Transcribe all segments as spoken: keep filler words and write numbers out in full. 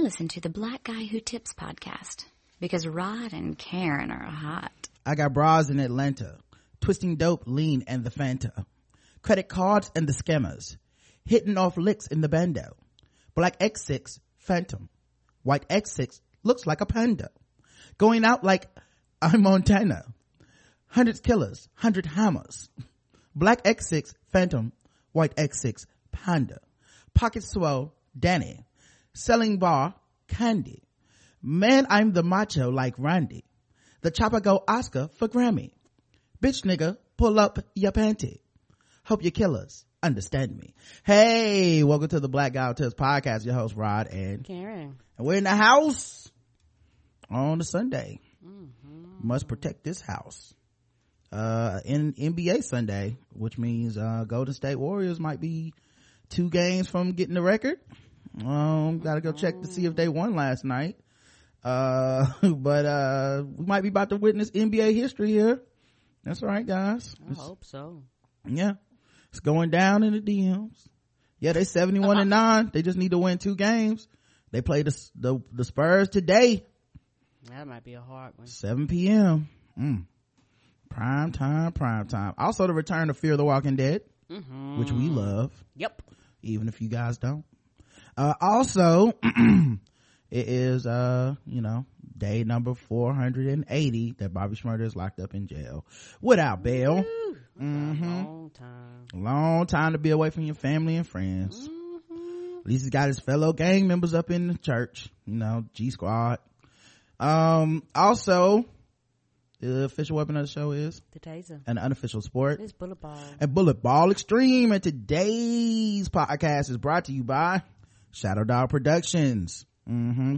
I listen to the Black Guy Who Tips podcast because Rod and Karen are hot. I got bras in Atlanta, twisting dope, lean, and the Fanta, credit cards and the scammers, hitting off licks in the bando. Black X six, phantom. White X six looks like a panda. Going out like I'm Montana. Hundreds killers, hundred hammers. Black X six, phantom. White X six, panda. Pocket swell, Danny. Selling bar, candy. Man, I'm the macho like Randy. The chopper go Oscar for Grammy. Bitch nigga, pull up your panty. Hope your killers understand me. Hey, welcome to the Black Guy Who Tips podcast. Your host Rod and Karen, and we're in the house on a Sunday. Mm-hmm. Must protect this house. Uh, in N B A Sunday, which means uh, Golden State Warriors might be two games from getting the record. Um, gotta go check to see if they won last night. Uh, but uh, we might be about to witness N B A history here. That's right, guys. I it's, hope so. Yeah. It's going down in the D Ms. Yeah, they seventy-one uh-huh. and nine. They just need to win two games. They play the the, the Spurs today. That might be a hard one. seven p.m. Mm. Prime time, prime time. Also, the return of Fear the Walking Dead, mm-hmm. which we love. Yep. Even if you guys don't. Uh, also, it is uh, you know, day number four hundred and eighty that Bobby Schmurder is locked up in jail without bail. Ooh. Mm-hmm. Long time. Long time to be away from your family and friends. Mm-hmm. At least he's got his fellow gang members up in the church, you know, G Squad. Um, also, the official weapon of the show is the taser. An unofficial sport is bullet ball. And bullet ball extreme. And today's podcast is brought to you by Shadow Dog Productions. Mm-hmm.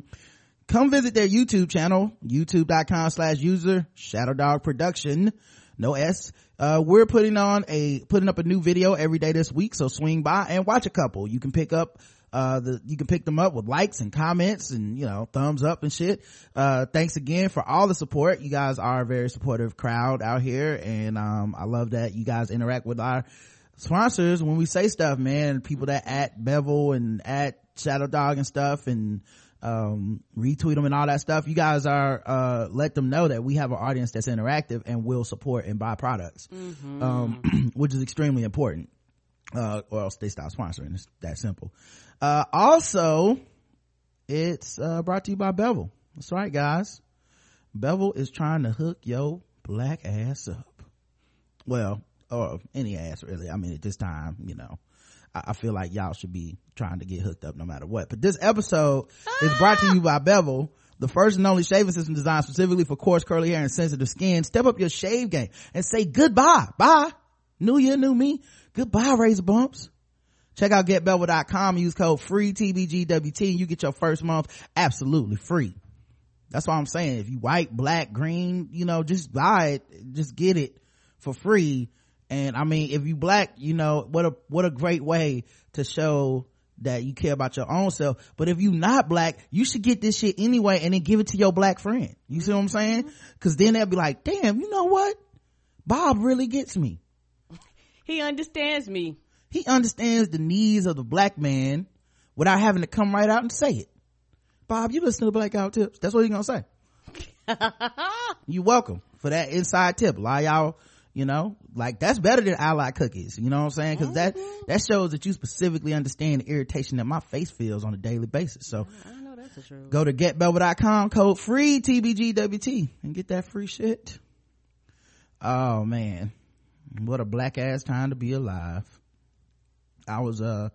Come visit their YouTube channel, youtube.com slash user Shadow Dog Production. No S. Uh, we're putting on a, putting up a new video every day this week. So swing by and watch a couple. You can pick up, uh, the, you can pick them up with likes and comments and, you know, thumbs up and shit. Uh, thanks again for all the support. You guys are a very supportive crowd out here. And, um, I love that you guys interact with our sponsors when we say stuff, man. People that at Bevel and at Shadow Dog and stuff and, um, retweet them and all that stuff. You guys are, uh, let them know that we have an audience that's interactive and will support and buy products, mm-hmm. um, which is extremely important. Uh, or else they stop sponsoring. It's that simple. Uh, also, it's, uh, brought to you by Bevel. That's right, guys. Bevel is trying to hook your black ass up. Well, or any ass really. I mean, at this time, you know. I feel like y'all should be trying to get hooked up no matter what. But this episode ah! is brought to you by Bevel, the first and only shaving system designed specifically for coarse, curly hair and sensitive skin. Step up your shave game and say goodbye. Bye. New year, new me. Goodbye, razor bumps. Check out get bevel dot com. Use code free T B G W T and you get your first month absolutely free. That's what I'm saying. If you white, black, green, you know, just buy it. Just get it for free. And I mean, if you black, you know, what a, what a great way to show that you care about your own self. But if you not black, you should get this shit anyway and then give it to your black friend. You see what I'm saying? Cause then they'll be like, damn, you know what? Bob really gets me. He understands me. He understands the needs of the black man without having to come right out and say it. Bob, you listen to Black Guy Who Tips. That's what he's gonna say. You're welcome for that inside tip. A lot of y'all, you know, like that's better than ally cookies, you know what I'm saying? Because that that shows that you specifically understand the irritation that my face feels on a daily basis. So I know that's true. Go to get bevel dot com, code free T B G W T and get that free shit. Oh man, what a black ass time to be alive. I was uh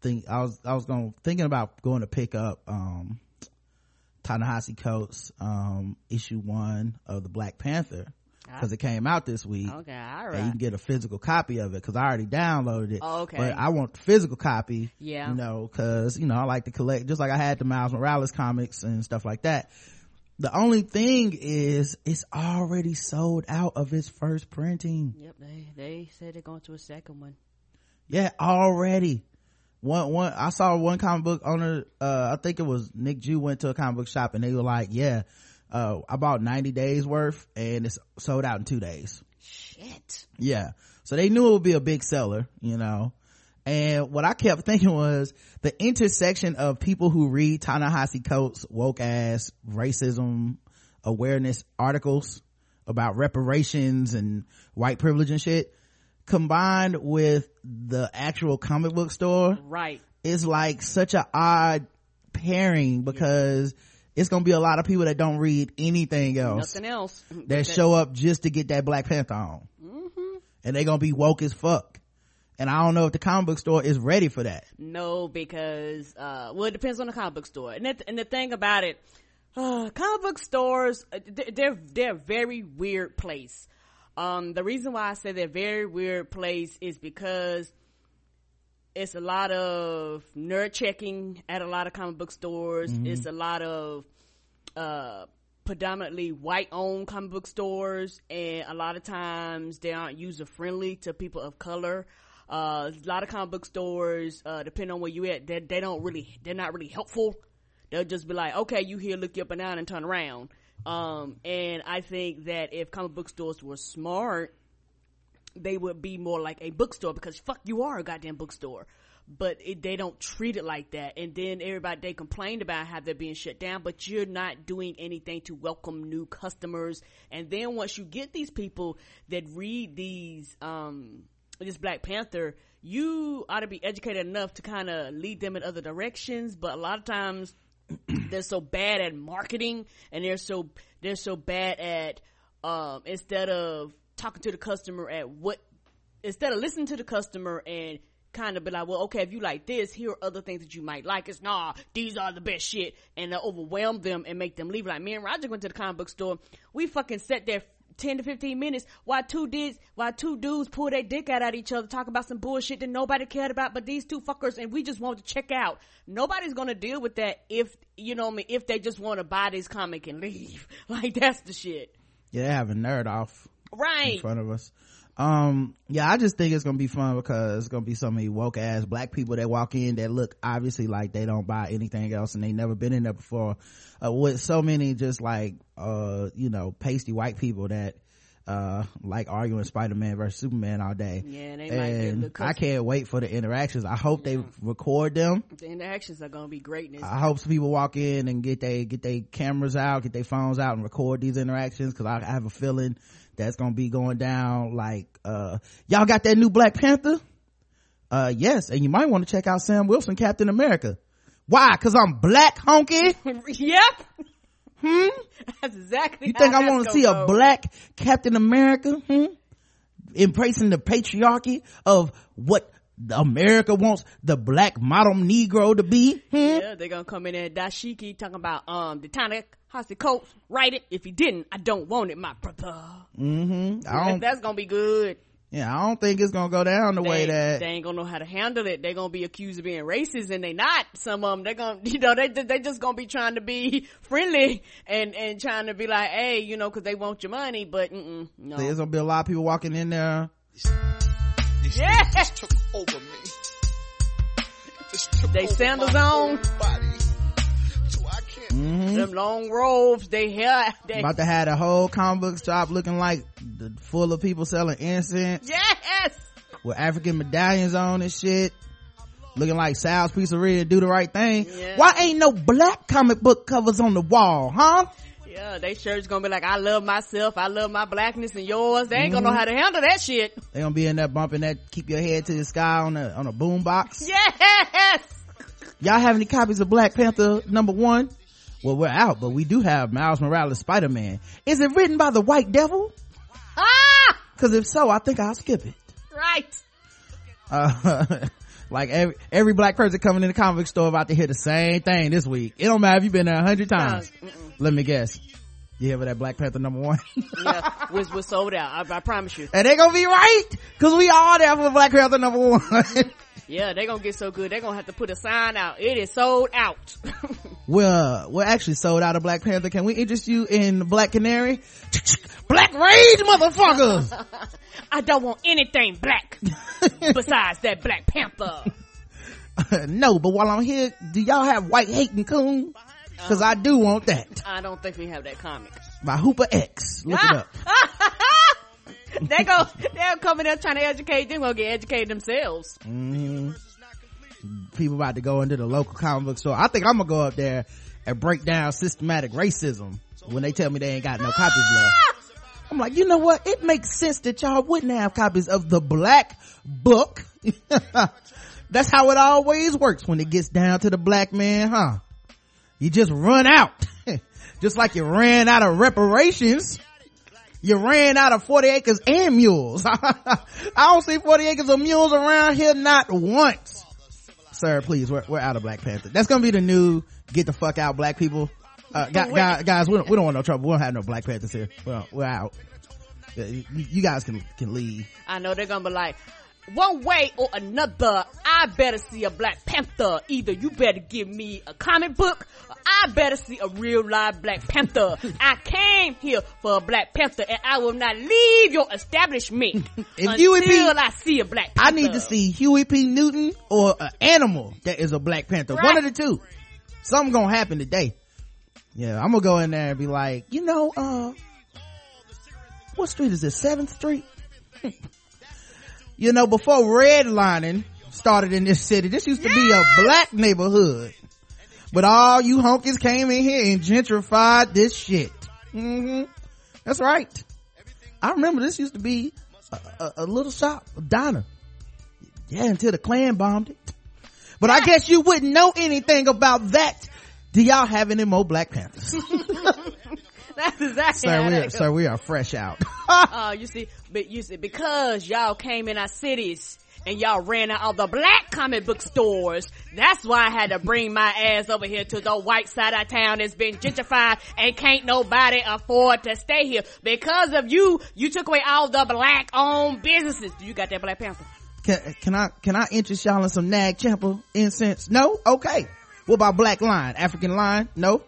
think I was I was gonna thinking about going to pick up um Ta-Nehisi Coates um issue one of the Black Panther, because it came out this week. Okay, all right. And you can get a physical copy of it because I already downloaded it. Oh, okay. But I want the physical copy. Yeah. You know, because, you know, I like to collect, just like I had the Miles Morales comics and stuff like that. The only thing is it's already sold out of its first printing. Yep, they they said they're going to a second one. Yeah, already. One one I saw one comic book owner, uh I think it was Nick Jew, went to a comic book shop and they were like, yeah, uh I bought ninety days worth and it's sold out in two days. Shit. Yeah, so they knew it would be a big seller, you know. And what I kept thinking was the intersection of people who read Ta-Nehisi Coates woke ass racism awareness articles about reparations and white privilege and shit, combined with the actual comic book store, right, is like such an odd pairing, because yeah. it's gonna be a lot of people that don't read anything else, nothing else, that, that show up just to get that Black Panther on, mm-hmm. and they're gonna be woke as fuck. And I don't know if the comic book store is ready for that. No, because, uh, well, it depends on the comic book store. And, that, and the thing about it, uh, comic book stores, they're, they're a very weird place. Um, the reason why I say they're a very weird place is because it's a lot of nerd checking at a lot of comic book stores. Mm-hmm. It's a lot of, uh, predominantly white owned comic book stores. And a lot of times they aren't user friendly to people of color. Uh, a lot of comic book stores, uh, depending on where you at, they, they don't really, they're not really helpful. They'll just be like, okay, you here, look you up and down and turn around. Um, and I think that if comic book stores were smart, they would be more like a bookstore, because fuck, you are a goddamn bookstore. But it, they don't treat it like that. And then everybody, they complained about how they're being shut down, but you're not doing anything to welcome new customers. And then once you get these people that read these, um, this Black Panther, you ought to be educated enough to kind of lead them in other directions. But a lot of times they're so bad at marketing, and they're so, they're so bad at, um, instead of talking to the customer at what, instead of listening to the customer and kind of be like, well, okay, if you like this, here are other things that you might like. It's nah, these are the best shit. And they'll overwhelm them and make them leave. Like, me and Roger went to the comic book store. We fucking sat there ten to fifteen minutes while two dudes, while two dudes pull their dick out at each other, talking about some bullshit that nobody cared about but these two fuckers, and we just wanted to check out. Nobody's gonna deal with that if, you know what I mean, if they just want to buy this comic and leave. Like, that's the shit. Yeah, they have a nerd off right in front of us. Um, yeah, I just think it's gonna be fun, because it's gonna be so many woke ass black people that walk in that look obviously like they don't buy anything else and they never been in there before, uh, with so many just like, uh, you know, pasty white people that, uh, like arguing Spider-Man versus Superman all day. Yeah, they and might get I can't wait for the interactions. I hope yeah. they record them. The interactions are gonna be greatness. I hope some people walk in and get they, get their cameras out, get their phones out and record these interactions, because I, I have a feeling that's gonna be going down like, uh, y'all got that new Black Panther? Uh, yes, and you might want to check out Sam Wilson, Captain America. Why? Because I'm black, honky? Yep. Hmm? That's exactly. You think how I want to see go. a black Captain America? Hmm? Embracing the patriarchy of what America wants the black modern Negro to be? Hmm? Yeah, they're gonna come in there, dashiki, talking about, um, the tonic. Hosty Coates, write it. If he didn't, I don't want it, my brother. Mm-hmm. I don't, that's gonna be good. Yeah, I don't think it's gonna go down the they, way that they ain't gonna know how to handle it. They're gonna be accused of being racist, and they not. Some of them, they're gonna, you know, they they just gonna be trying to be friendly and and trying to be like, hey, you know, because they want your money. But mm-mm, no, there's gonna be a lot of people walking in there. This, this yeah, just took over me. Took they over sandals my on. Body. Mm-hmm. Them long robes, they hair. They about to have a whole comic book shop looking like the, full of people selling incense. Yes, with African medallions on and shit, looking like Sal's Pizzeria and Do the Right Thing. Yeah. Why ain't no black comic book covers on the wall, huh? Yeah, they sure is gonna be like, I love myself, I love my blackness and yours. They ain't mm-hmm. gonna know how to handle that shit. They gonna be in that bumping that keep your head to the sky on a on a boom box. Yes. Y'all have any copies of Black Panther number one? Well, we're out, but we do have Miles Morales Spider-Man. Is it written by the white devil? Ah! Because if so, I think I'll skip it. Right. Uh, like every every black person coming in the comic book store about to hear the same thing this week. It don't matter if you've been there a hundred times. No, let me guess. You ever that Black Panther number one? Yeah, was was sold out. I, I promise you. And they gonna be right, because we all there for Black Panther number one. Yeah, they're gonna get so good they're gonna have to put a sign out, it is sold out. Well, we're actually sold out of Black Panther. Can we interest you in Black Canary? Black rage, motherfuckers. I don't want anything black besides that Black Panther. Uh, no, but while I'm here, do y'all have White Hating Coon? Because um, I do want that. I don't think we have that comic by Hooper X. Look ah! it up. They go, they're coming up trying to educate them, gonna get educated themselves. Mm-hmm. People about to go into the local comic book store. I think I'm gonna go up there and break down systematic racism when they tell me they ain't got no copies left. I'm like, you know what? It makes sense that y'all wouldn't have copies of the black book. That's how it always works when it gets down to the black man, huh? You just run out. Just like you ran out of reparations. You ran out of forty acres and mules. I don't see forty acres of mules around here, not once. Sir, please, we're, we're out of Black Panther. That's going to be the new get the fuck out black people. Uh, guys, guys, guys we, don't, we don't want no trouble. We don't have no Black Panthers here. Well, we're out. You, you guys can, can leave. I know they're going to be like, one way or another, I better see a Black Panther. Either you better give me a comic book, or I better see a real live Black Panther. I came here for a Black Panther, and I will not leave your establishment until P, I see a Black Panther. I need to see Huey P. Newton or an animal that is a Black Panther. Right. One of the two. Something gonna happen today. Yeah, I'm gonna go in there and be like, you know, uh, what street is this? seventh street? You know, before redlining started in this city, this used to yes! be a black neighborhood. But all you honkies came in here and gentrified this shit. Mm-hmm. That's right. I remember this used to be a, a, a little shop, Donna. Yeah, until the Klan bombed it. But yes! I guess you wouldn't know anything about that. Do y'all have any more Black Panthers? That's exactly sir, how we are, sir, we are fresh out. uh, you see, but you see, because y'all came in our cities and y'all ran out of the black comic book stores, that's why I had to bring my ass over here to the white side of town that's been gentrified and can't nobody afford to stay here. Because of you, you took away all the black owned businesses. Do you got that Black Panther? Can, can I, can I interest y'all in some Nag Champa incense? No? Okay. What about Black Lion? African Lion? No?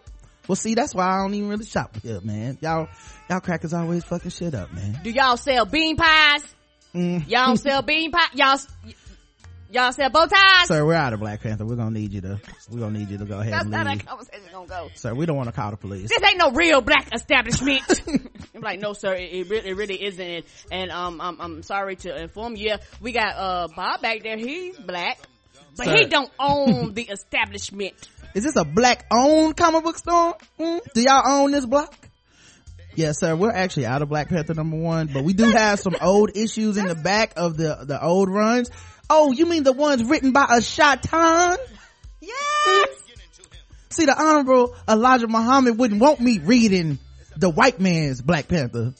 Well, see, that's why I don't even really shop here, man. Y'all, y'all crackers always fucking shit up, man. Do y'all sell bean pies? Mm. Y'all don't sell bean pie? Y'all, y'all sell bow ties? Sir, we're out of Black Panther. We're gonna need you to, we're gonna need you to go ahead that's and leave. That's how that conversation's gonna go. Sir, we don't want to call the police. This ain't no real black establishment. I'm like, no, sir, it, it really, it really isn't. And, um, I'm, I'm sorry to inform you. Yeah, we got, uh, Bob back there. He's black. But sir, he don't own the establishment. Is this a black-owned comic book store? Mm? Do y'all own this block? Yeah, sir, we're actually out of Black Panther number one, but we do have some old issues in the back of the, the old runs. Oh, you mean the ones written by a Shatan? Yes! See, the Honorable Elijah Muhammad wouldn't want me reading the white man's Black Panther.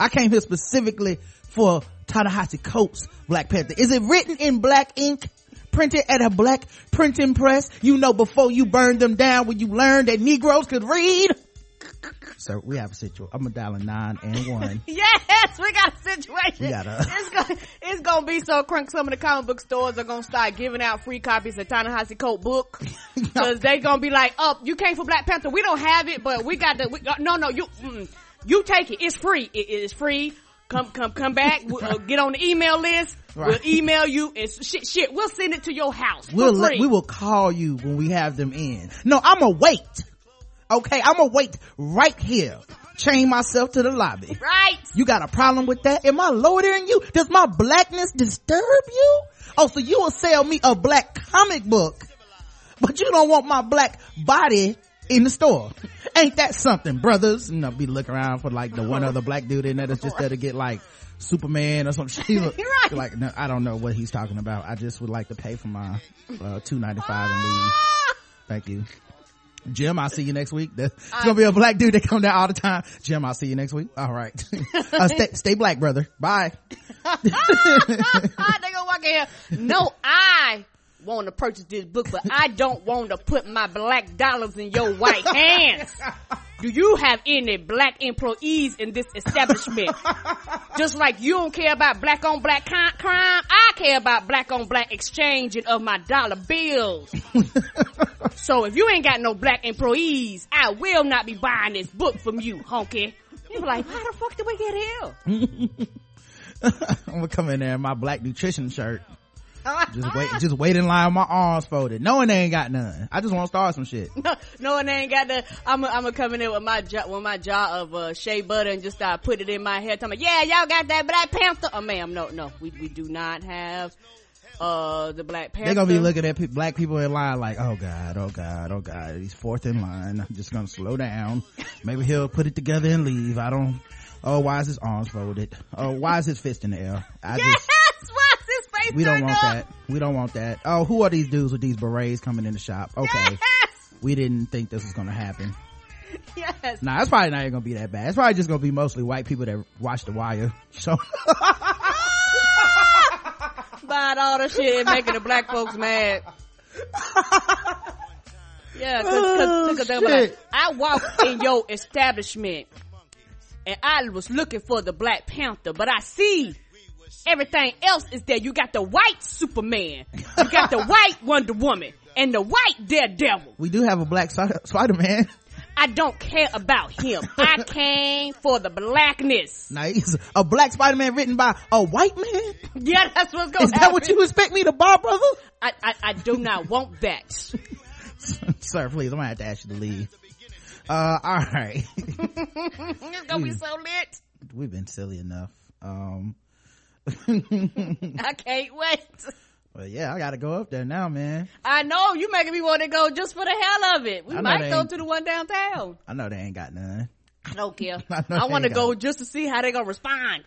I came here specifically for Ta-Nehisi Coates' Black Panther. Is it written in black ink? Printed at a black printing press, you know, before you burned them down when you learned that Negroes could read. So we have a situation. I'm gonna dial a nine and one. Yes, we got a situation. We gotta. It's gonna, it's gonna be so crunk. Some of the comic book stores are gonna start giving out free copies of Ta-Nehisi Coates book because they gonna be like, "Oh, you came for Black Panther. We don't have it, but we got the. We, no, no, you, mm, you take it. It's free. It is free." Come, come, come back. We'll, uh, get on the email list. Right. We'll email you and shit, shit. We'll send it to your house. We'll let, we will call you when we have them in. No, I'm gonna wait. Okay, I'm gonna wait right here. Chain myself to the lobby. Right. You got a problem with that? Am I lower than you? Does my blackness disturb you? Oh, so you will sell me a black comic book, but you don't want my black body in the store. Ain't that something, brothers? And I'll be looking around for like the one other black dude in there that's just there to get like Superman or some shit. Right. Like, no, I don't know what he's talking about. I just would like to pay for my uh two ninety-five and leave. Thank you, Jim. I'll see you next week. There's gonna be a black dude that come down all the time. Jim, I'll see you next week. All right. uh, stay, stay black, brother. Bye. They gonna walk in here. No, I want to purchase this book, but I don't want to put my black dollars in your white hands. Do you have any black employees in this establishment? Just like you don't care about black on black crime, I care about black on black exchanging of my dollar bills. So if you ain't got no black employees, I will not be buying this book from you, honky. You're like, how the fuck did we get here? I'm gonna come in there in my black nutrition shirt. Just wait, just wait in line with my arms folded, knowing they ain't got none. I just want to start some shit. No, knowing they ain't got the, I'm gonna come in there with my jaw, with my jaw of uh, shea butter and just start putting it in my hair. Talking about, yeah, y'all got that Black Panther. Oh, ma'am, no, no, we we do not have uh the Black Panther. They're gonna be looking at pe- black people in line like, oh god, oh god, oh god, he's fourth in line. I'm just gonna slow down. Maybe he'll put it together and leave. I don't. Oh, why is his arms folded? Oh, why is his fist in the air? I yes, just, why is his face? We don't want up? that. We don't want that. Oh, who are these dudes with these berets coming in the shop? Okay, yes! We didn't think this was gonna happen. Yes. Nah, it's probably not even gonna be that bad. It's probably just gonna be mostly white people that watch The Wire. So. Buying all the shit and making the black folks mad. Yeah, cause, oh, cause, cause like, I walked in your establishment and I was looking for the Black Panther, but I see everything else is there. You got the white Superman, you got the white Wonder Woman, and the white Daredevil. We do have a black Spider-Man. I don't care about him. I came for the blackness. Nice. A black Spider-Man written by a white man? Yeah, that's what's going on. Is that happen. What you expect me to buy, brother? I, I, I do not want that. Sir, please, I'm going to have to ask you to leave. Uh, all right. It's going to be so lit. We've been silly enough. Um, I can't wait. Well, yeah, I gotta go up there now, man. I know, you making me want to go just for the hell of it. We might go to the one downtown. I know they ain't got none. I don't care. I, I want to go just to see how they gonna respond.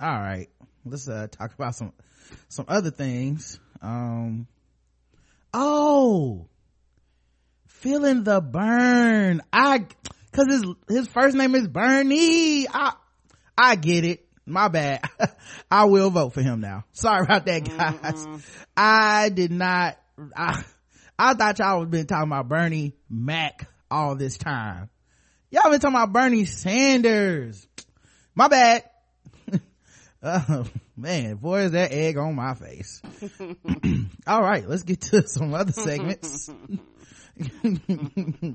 All right, let's uh talk about some some other things. Um oh, feeling the burn. I because his his first name is Bernie. I I get it. My bad. I will vote for him now. Sorry about that, guys. Mm-hmm. I did not. I, I thought y'all was been talking about Bernie Mac all this time. Y'all been talking about Bernie Sanders. My bad. uh, man, boy, is that egg on my face. All right, let's get to some other segments. Hey.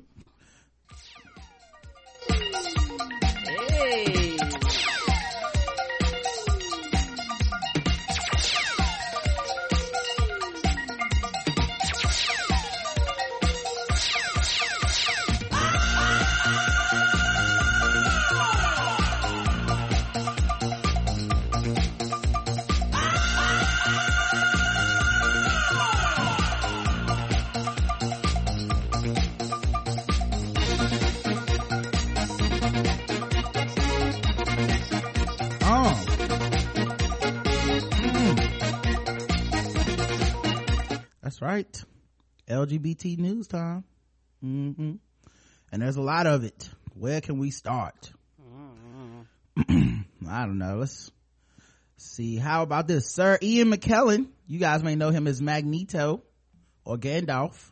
Right, L G B T news time. Mm-hmm. And there's a lot of it. Where can we start? I don't know. Let's see. How about this? Sir Ian McKellen, you guys may know him as Magneto or Gandalf.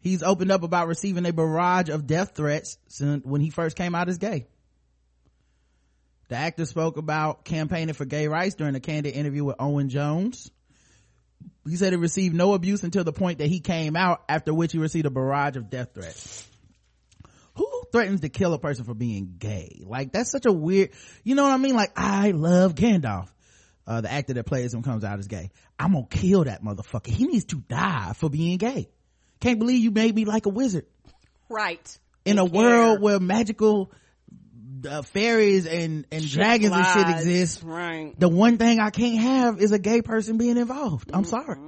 He's opened up about receiving a barrage of death threats since when he first came out as gay. The actor spoke about campaigning for gay rights during a candid interview with Owen Jones. He said he received no abuse until the point that he came out, after which he received a barrage of death threats. Who threatens to kill a person for being gay? Like, that's such a weird, you know what I mean? Like, I love Gandalf. Uh, the actor that plays him comes out as gay. I'm gonna kill that motherfucker. He needs to die for being gay. Can't believe you made me like a wizard. Right. In Take a care. world where magical uh, fairies and, and dragons and shit exist. Right. The one thing I can't have is a gay person being involved. I'm mm-hmm. sorry.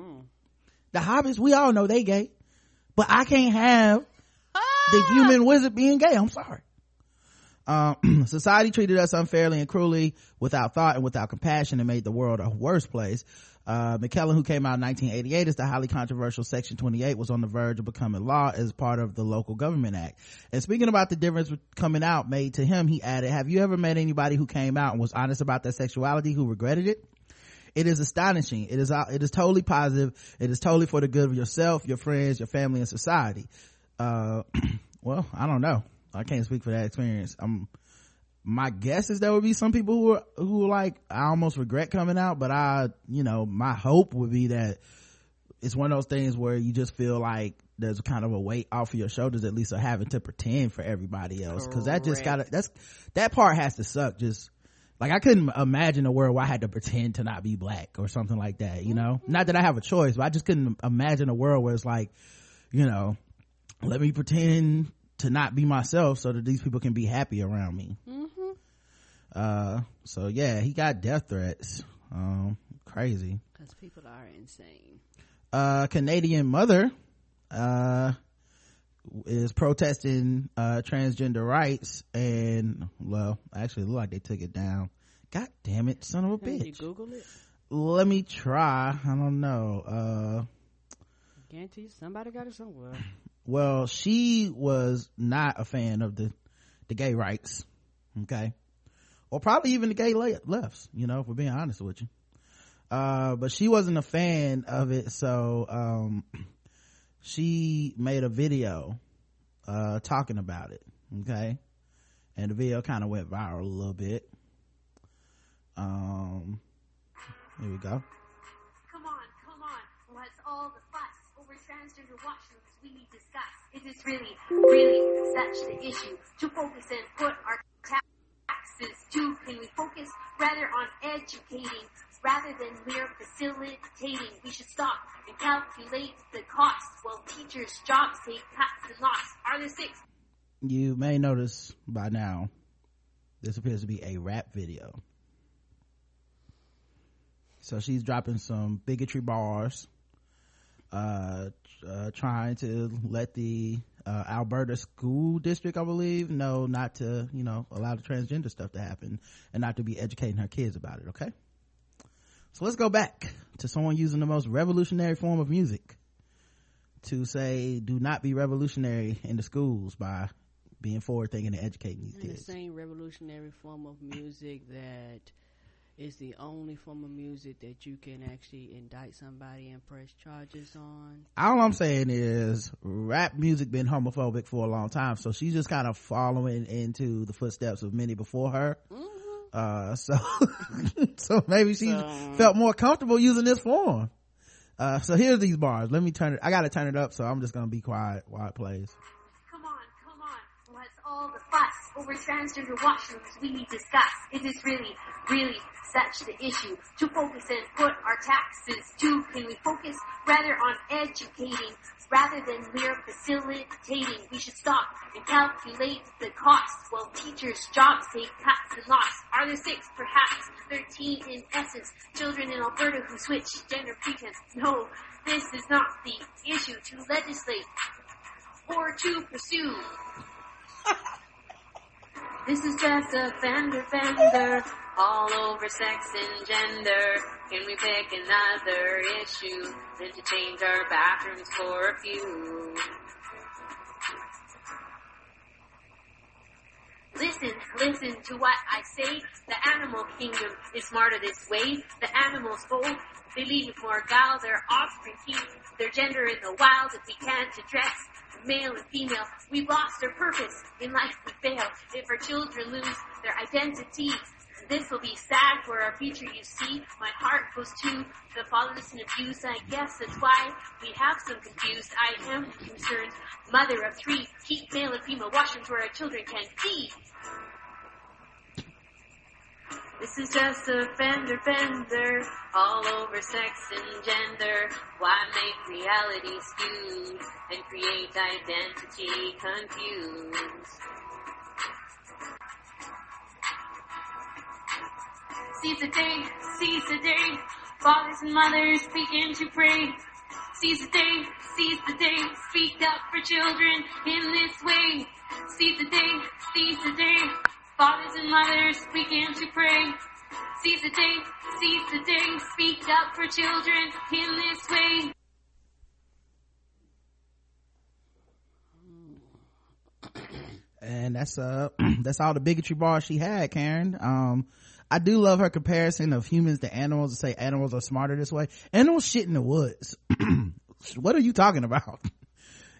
The hobbits, we all know they gay, but I can't have ah! the human wizard being gay. I'm sorry. Um, society treated us unfairly and cruelly, without thought and without compassion, and made the world a worse place. Uh, McKellen, who came out in nineteen eighty-eight as the highly controversial Section twenty-eight, was on the verge of becoming law as part of the Local Government Act. And speaking about the difference coming out made to him, he added, have you ever met anybody who came out and was honest about their sexuality who regretted it? It is astonishing. It is, it is totally positive. It is totally for the good of yourself, your friends, your family, and society. Uh, well, I don't know. I can't speak for that experience. Um, my guess is there would be some people who are, who are like, I almost regret coming out, but I, you know, my hope would be that it's one of those things where you just feel like there's kind of a weight off of your shoulders, at least of having to pretend for everybody else. Cause that just gotta, that's, that part has to suck. Just Like, I couldn't imagine a world where I had to pretend to not be black or something like that, you know? Not that I have a choice, but I just couldn't imagine a world where it's like, you know, let me pretend to not be myself so that these people can be happy around me. Mm-hmm. Uh, so, yeah, he got death threats. Um, crazy. Because people are insane. Uh, Canadian mother uh, is protesting uh, transgender rights, and, well, actually, it looked like they took it down. God damn it, son of a bitch. Did you Google it? Let me try. I don't know. Uh, I guarantee you somebody got it somewhere. Well, she was not a fan of the, the gay rights, okay? Or probably even the gay lefts, you know, if we're being honest with you. Uh, but she wasn't a fan of it, so um, she made a video uh, talking about it, okay? And the video kind of went viral a little bit. Um, here we go. Come on, come on. What's all the fuss over transgender watchers we need to discuss? It is really, really such the issue to focus and put our taxes to. Can we focus rather on educating rather than mere facilitating? We should stop and calculate the cost while teachers' jobs take cuts and loss. Are there six? You may notice by now, this appears to be a rap video. So she's dropping some bigotry bars, uh, uh trying to let the uh, Alberta school district, I believe, know not to, you know, allow the transgender stuff to happen and not to be educating her kids about it, okay? So let's go back to someone using the most revolutionary form of music to say, do not be revolutionary in the schools by being forward thinking and educating these and kids. The same revolutionary form of music that is the only form of music that you can actually indict somebody and press charges on. All I'm saying is rap music been homophobic for a long time, so she's just kind of following into the footsteps of many before her. Mm. uh so so maybe she so, felt more comfortable using this form. Uh so here's these bars. Let me turn it. I gotta turn it up, so I'm just gonna be quiet while it plays. Come on, come on. What's all the fuss over transgender washrooms we need to discuss? It is really, really such the issue to focus and put our taxes to. Can we focus rather on educating rather than mere facilitating? We should stop and calculate the cost while teachers' jobs take cuts and loss. Are there six, perhaps thirteen in essence, children in Alberta who switch gender pretense? No, this is not the issue to legislate or to pursue. This is just a fender fender all over sex and gender. Can we pick another issue than to change our bathrooms for a few? Listen, listen to what I say. The animal kingdom is smarter this way. The animals go, they leave more gal, their offspring keep their gender in the wild. If we can't address male and female, we've lost our purpose. In life we fail. If our children lose their identity, this will be sad for our future, you see. My heart goes to the fatherless and abused. I guess that's why we have some confused. I am concerned, mother of three, keep male and female washrooms where our children can be. This is just a fender bender all over sex and gender. Why make reality skewed and create identity confused? Seize the day, seize the day, fathers and mothers begin to pray. Seize the day, seize the day, speak up for children in this way. Seize the day, seize the day, fathers and mothers begin to pray. Seize the day, seize the day, speak up for children in this way. And that's uh that's all the bigotry bars she had, Karen. Um, I do love her comparison of humans to animals, to say animals are smarter this way. Animals shit in the woods. What are you talking about?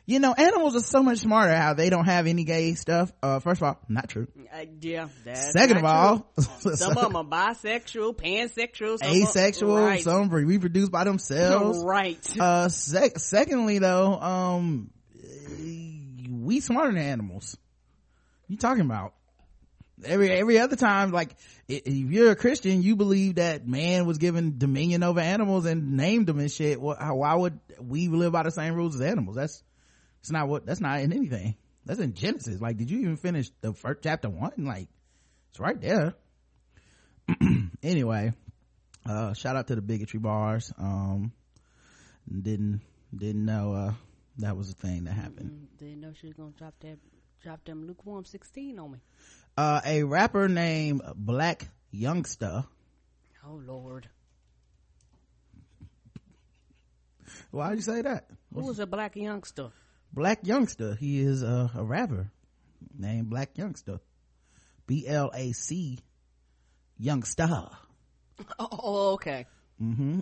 You know, animals are so much smarter how they don't have any gay stuff. Uh, first of all, not true. Uh, yeah. That's Second not of true. all. Some of them are bisexual, pansexual, some asexual. Right. Some reproduce by themselves. Right. Uh, sec- secondly though, um, we smarter than animals. You talking about? Every every other time, like, if you're a Christian, you believe that man was given dominion over animals and named them and shit. Well, why would we live by the same rules as animals? That's it's not what that's not in anything. That's in Genesis. Like, did you even finish the first chapter one? Like, it's right there. Anyway, uh shout out to the bigotry bars. Um didn't didn't know uh that was a thing that happened. Mm-mm, didn't know she was gonna drop that drop them lukewarm sixteen on me. Uh a rapper named Black Youngsta. Oh Lord, why'd you say that? What's who is a Black Youngsta? Black Youngsta, he is a, a rapper named Black Youngsta. B L A C Youngsta. Oh, okay. Mm-hmm.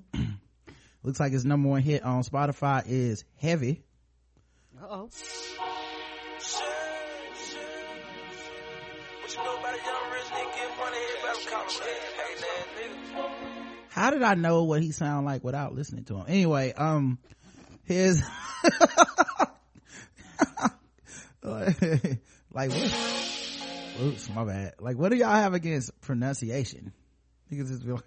Looks like his number one hit on Spotify is Heavy. Uh-oh. How did I know what he sound like without listening to him? Anyway, um, his... like, what? Oops, my bad. Like, what do y'all have against pronunciation? Niggas just be like,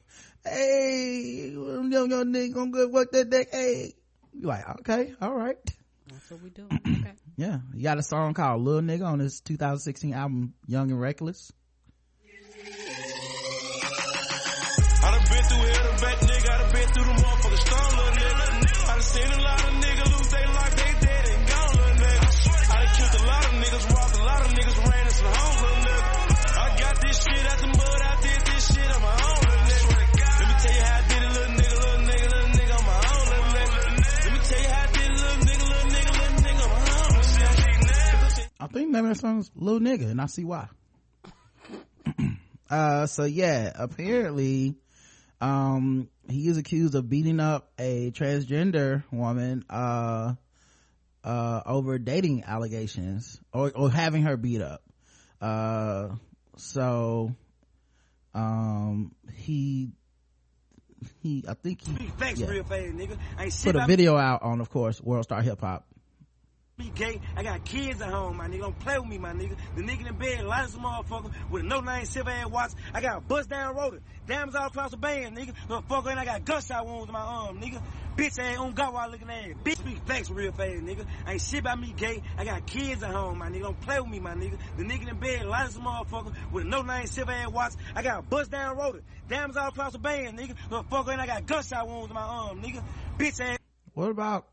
hey, nigga gonna go work that day. Hey, you like, okay, all right. That's what we do. Okay. Yeah, you got a song called "Little Nigga" on his two thousand sixteen album "Young and Reckless." I done been through hell and back, nigga. I done been through the motherfucking storm, little nigga. I done seen a lot of niggas lose their life, they dead and gone, little nigga. I done killed a lot of niggas, robbed a lot of niggas, ran us home, little nigga. I got this shit out the mud, I did this shit on my own, little nigga. Let me tell you how I did it, little nigga, little nigga, little nigga on my own, little nigga. Let me tell you how I did it, little nigga, little nigga, little nigga on my own, little nigga. I think that song's "Little Nigga," and I see why. Uh, so yeah, apparently, um, he is accused of beating up a transgender woman, uh, uh, over dating allegations or, or having her beat up. Uh, so, um, he, he, I think he Thanks, yeah, real bad, nigga. I ain't put a video out on, of course, World Star Hip Hop. Be gay. I got kids at home, my nigga. Don't play with me, my nigga. The nigga in bed, light as a motherfucker with a no-name silver ass watch. I got a bust down rotor, diamonds all across the band, nigga. Motherfucker, and I got gunshot wounds in my arm, nigga. Bitch ass on God while looking ass. Bitch speak facts real fast, nigga. I ain't shit about me gay. I got kids at home, my nigga. Don't play with me, my nigga. The nigga in bed, light as a motherfucker with a no-name silver ass watch. I got a bust down rotor, diamonds all across the band, nigga. Motherfucker, and I got gunshot wounds in my arm, nigga. Bitch ass. What about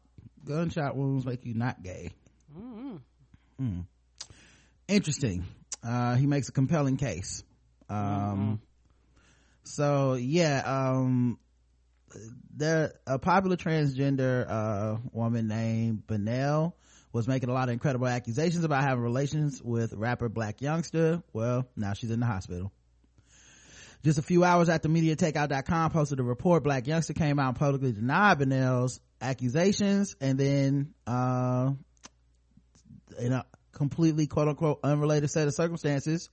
gunshot wounds make you not gay? Mm-hmm. Mm. Interesting. Uh, he makes a compelling case. Um, mm-hmm. So yeah, um, there a popular transgender uh, woman named Bunnell was making a lot of incredible accusations about having relations with rapper Black Youngsta. Well, now she's in the hospital. Just a few hours after media takeout dot com posted a report, Black Youngsta came out and publicly denied Bunnell's accusations, and then uh in a completely quote-unquote unrelated set of circumstances,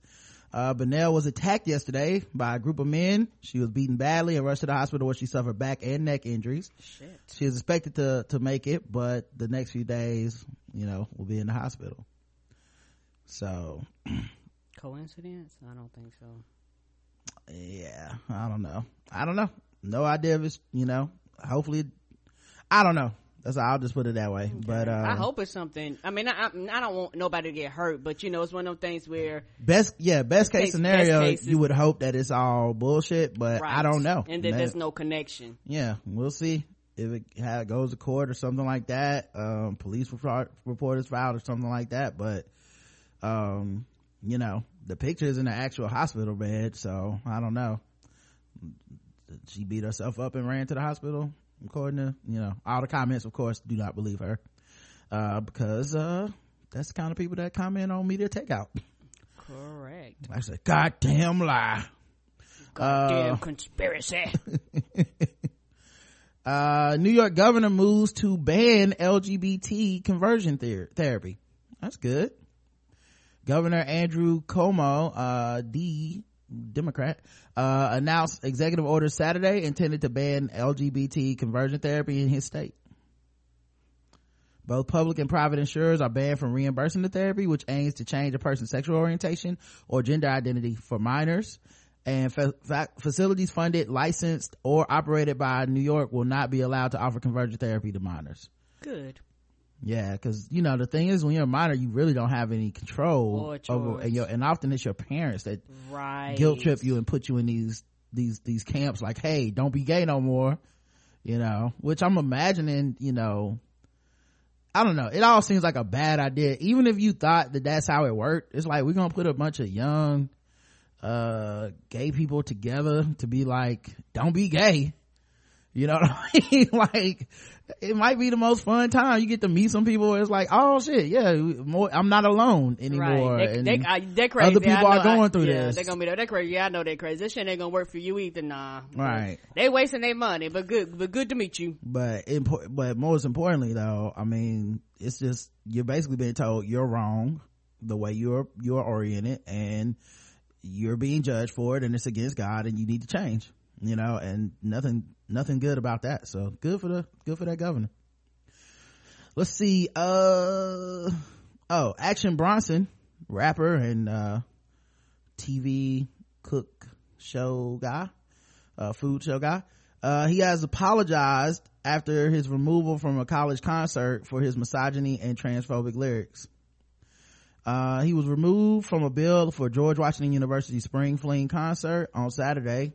uh Bunnell was attacked yesterday by a group of men. She was beaten badly and rushed to the hospital where she suffered back and neck injuries. Shit. She was expected to to make it, but the next few days, you know, will be in the hospital. So coincidence? I don't think so. Yeah, I don't know. I don't know. No idea if it's, you know, hopefully I don't know. That's I'll just put it that way. Okay. But uh, I hope it's something. I mean, I, I don't want nobody to get hurt, but you know, it's one of those things where best, yeah, best case, case scenario, best case you would hope that it's all bullshit, but right. I don't know, and that, that there's no connection. Yeah, we'll see if it, how it goes to court or something like that. Um, police report, report is filed or something like that, but um, you know, the picture is in the actual hospital bed, so I don't know. She beat herself up and ran to the hospital. According to, you know, all the comments, of course, do not believe her, uh because uh that's the kind of people that comment on media takeout. Correct. That's a goddamn lie, goddamn uh, conspiracy. uh New York governor moves to ban L G B T conversion ther- therapy. That's good. Governor Andrew Cuomo, uh D Democrat, uh announced executive order Saturday intended to ban L G B T conversion therapy in his state. Both public and private insurers are banned from reimbursing the therapy, which aims to change a person's sexual orientation or gender identity for minors. And fa- fa- facilities funded, licensed, or operated by New York will not be allowed to offer convergent therapy to minors. Good. Yeah, because, you know, the thing is, when you're a minor, you really don't have any control over, and, your, and often it's your parents that right. guilt trip you and put you in these these these camps like, hey, don't be gay no more, you know, which I'm imagining, you know, I don't know. It all seems like a bad idea. Even if you thought that that's how it worked, it's like, we're going to put a bunch of young uh gay people together to be like, don't be gay. You know what I mean? Like, it might be the most fun time. You get to meet some people where it's like, oh shit, yeah, more, I'm not alone anymore. Right. They, and they, I, they're crazy. Other people are going I, through yeah, this. They're gonna be they're crazy. Yeah, I know they're crazy. This shit ain't gonna work for you either, nah. Right. They wasting their money, but good, but good to meet you. But impo- but most importantly though, I mean, it's just, you're basically being told you're wrong the way you're you're oriented, and you're being judged for it, and it's against God, and you need to change. You know, and nothing. nothing good about that. So good for the good for that governor. Let's see, uh oh Action Bronson, rapper and uh T V cook show guy, uh food show guy, uh he has apologized after his removal from a college concert for his misogyny and transphobic lyrics. Uh he was removed from a bill for George Washington University spring fling concert on Saturday.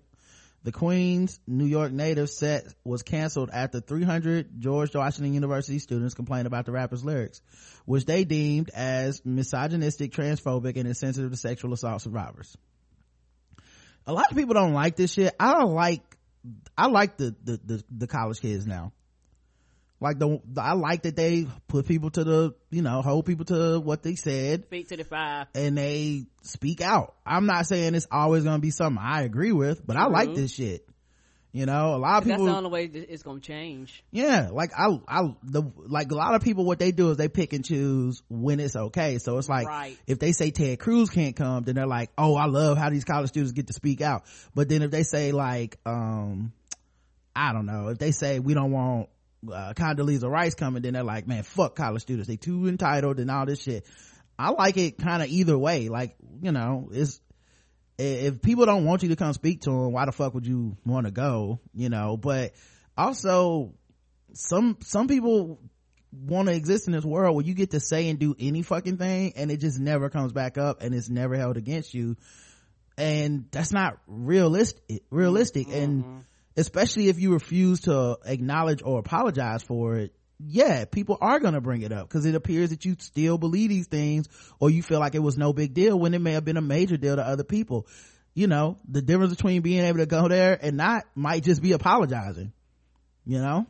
The Queens, New York native set was canceled after three hundred George Washington University students complained about the rapper's lyrics, which they deemed as misogynistic, transphobic, and insensitive to sexual assault survivors. A lot of people don't like this shit. I don't like, I like the, the, the, the college kids now. Like the, the, I like that they put people to the, you know, hold people to what they said. Speak to the five. And they speak out. I'm not saying it's always going to be something I agree with, but mm-hmm. I like this shit. You know, a lot of people. That's the only way it's going to change. Yeah. Like I, I, the, like a lot of people, what they do is they pick and choose when it's okay. So it's like, right. If they say Ted Cruz can't come, then they're like, oh, I love how these college students get to speak out. But then if they say like, um, I don't know, if they say we don't want, uh Condoleezza Rice coming, then they're like, man, fuck college students, they too entitled and all this shit. I like it kind of either way. Like, you know, it's, if people don't want you to come speak to them, why the fuck would you want to go, you know? But also, some some people want to exist in this world where you get to say and do any fucking thing and it just never comes back up and it's never held against you, and that's not realistic realistic. Mm-hmm. And especially if you refuse to acknowledge or apologize for it, yeah, people are going to bring it up because it appears that you still believe these things, or you feel like it was no big deal when it may have been a major deal to other people. You know, the difference between being able to go there and not might just be apologizing, you know?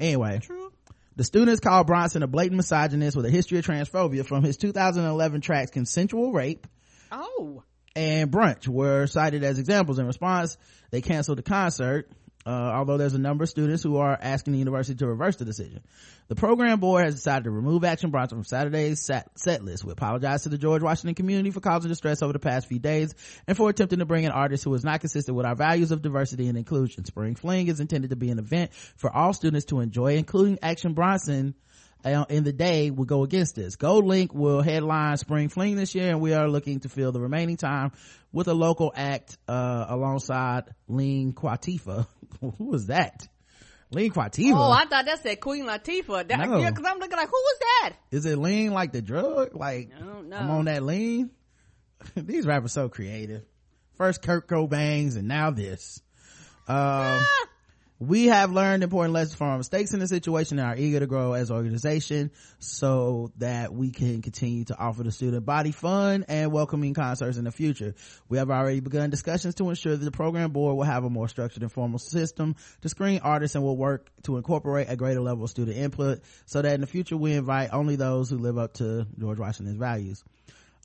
Anyway, true. The students called Bronson a blatant misogynist with a history of transphobia from his two thousand eleven tracks Consensual Rape. Oh. And Brunch were cited as examples. In response, they canceled the concert, uh, although there's a number of students who are asking the university to reverse the decision. The program board has decided to remove Action Bronson from Saturday's sat- set list. We apologize to the George Washington community for causing distress over the past few days and for attempting to bring an artist who is not consistent with our values of diversity and inclusion. Spring Fling is intended to be an event for all students to enjoy, including Action Bronson. In the day will go against this. Gold Link will headline Spring Fling this year, and we are looking to fill the remaining time with a local act uh alongside Ling Quatifa. Who was that? Ling Quatifa? Oh, I thought that said Queen Latifah. That, no. Yeah, because I'm looking like, who was that? Is it Ling like the drug? Like, no, no. I'm on that lean. These rappers so creative. First Kurt Cobangs and now this. Um ah! We have learned important lessons from our mistakes in this situation and are eager to grow as an organization so that we can continue to offer the student body fun and welcoming concerts in the future. We have already begun discussions to ensure that the program board will have a more structured and formal system to screen artists and will work to incorporate a greater level of student input so that in the future we invite only those who live up to George Washington's values.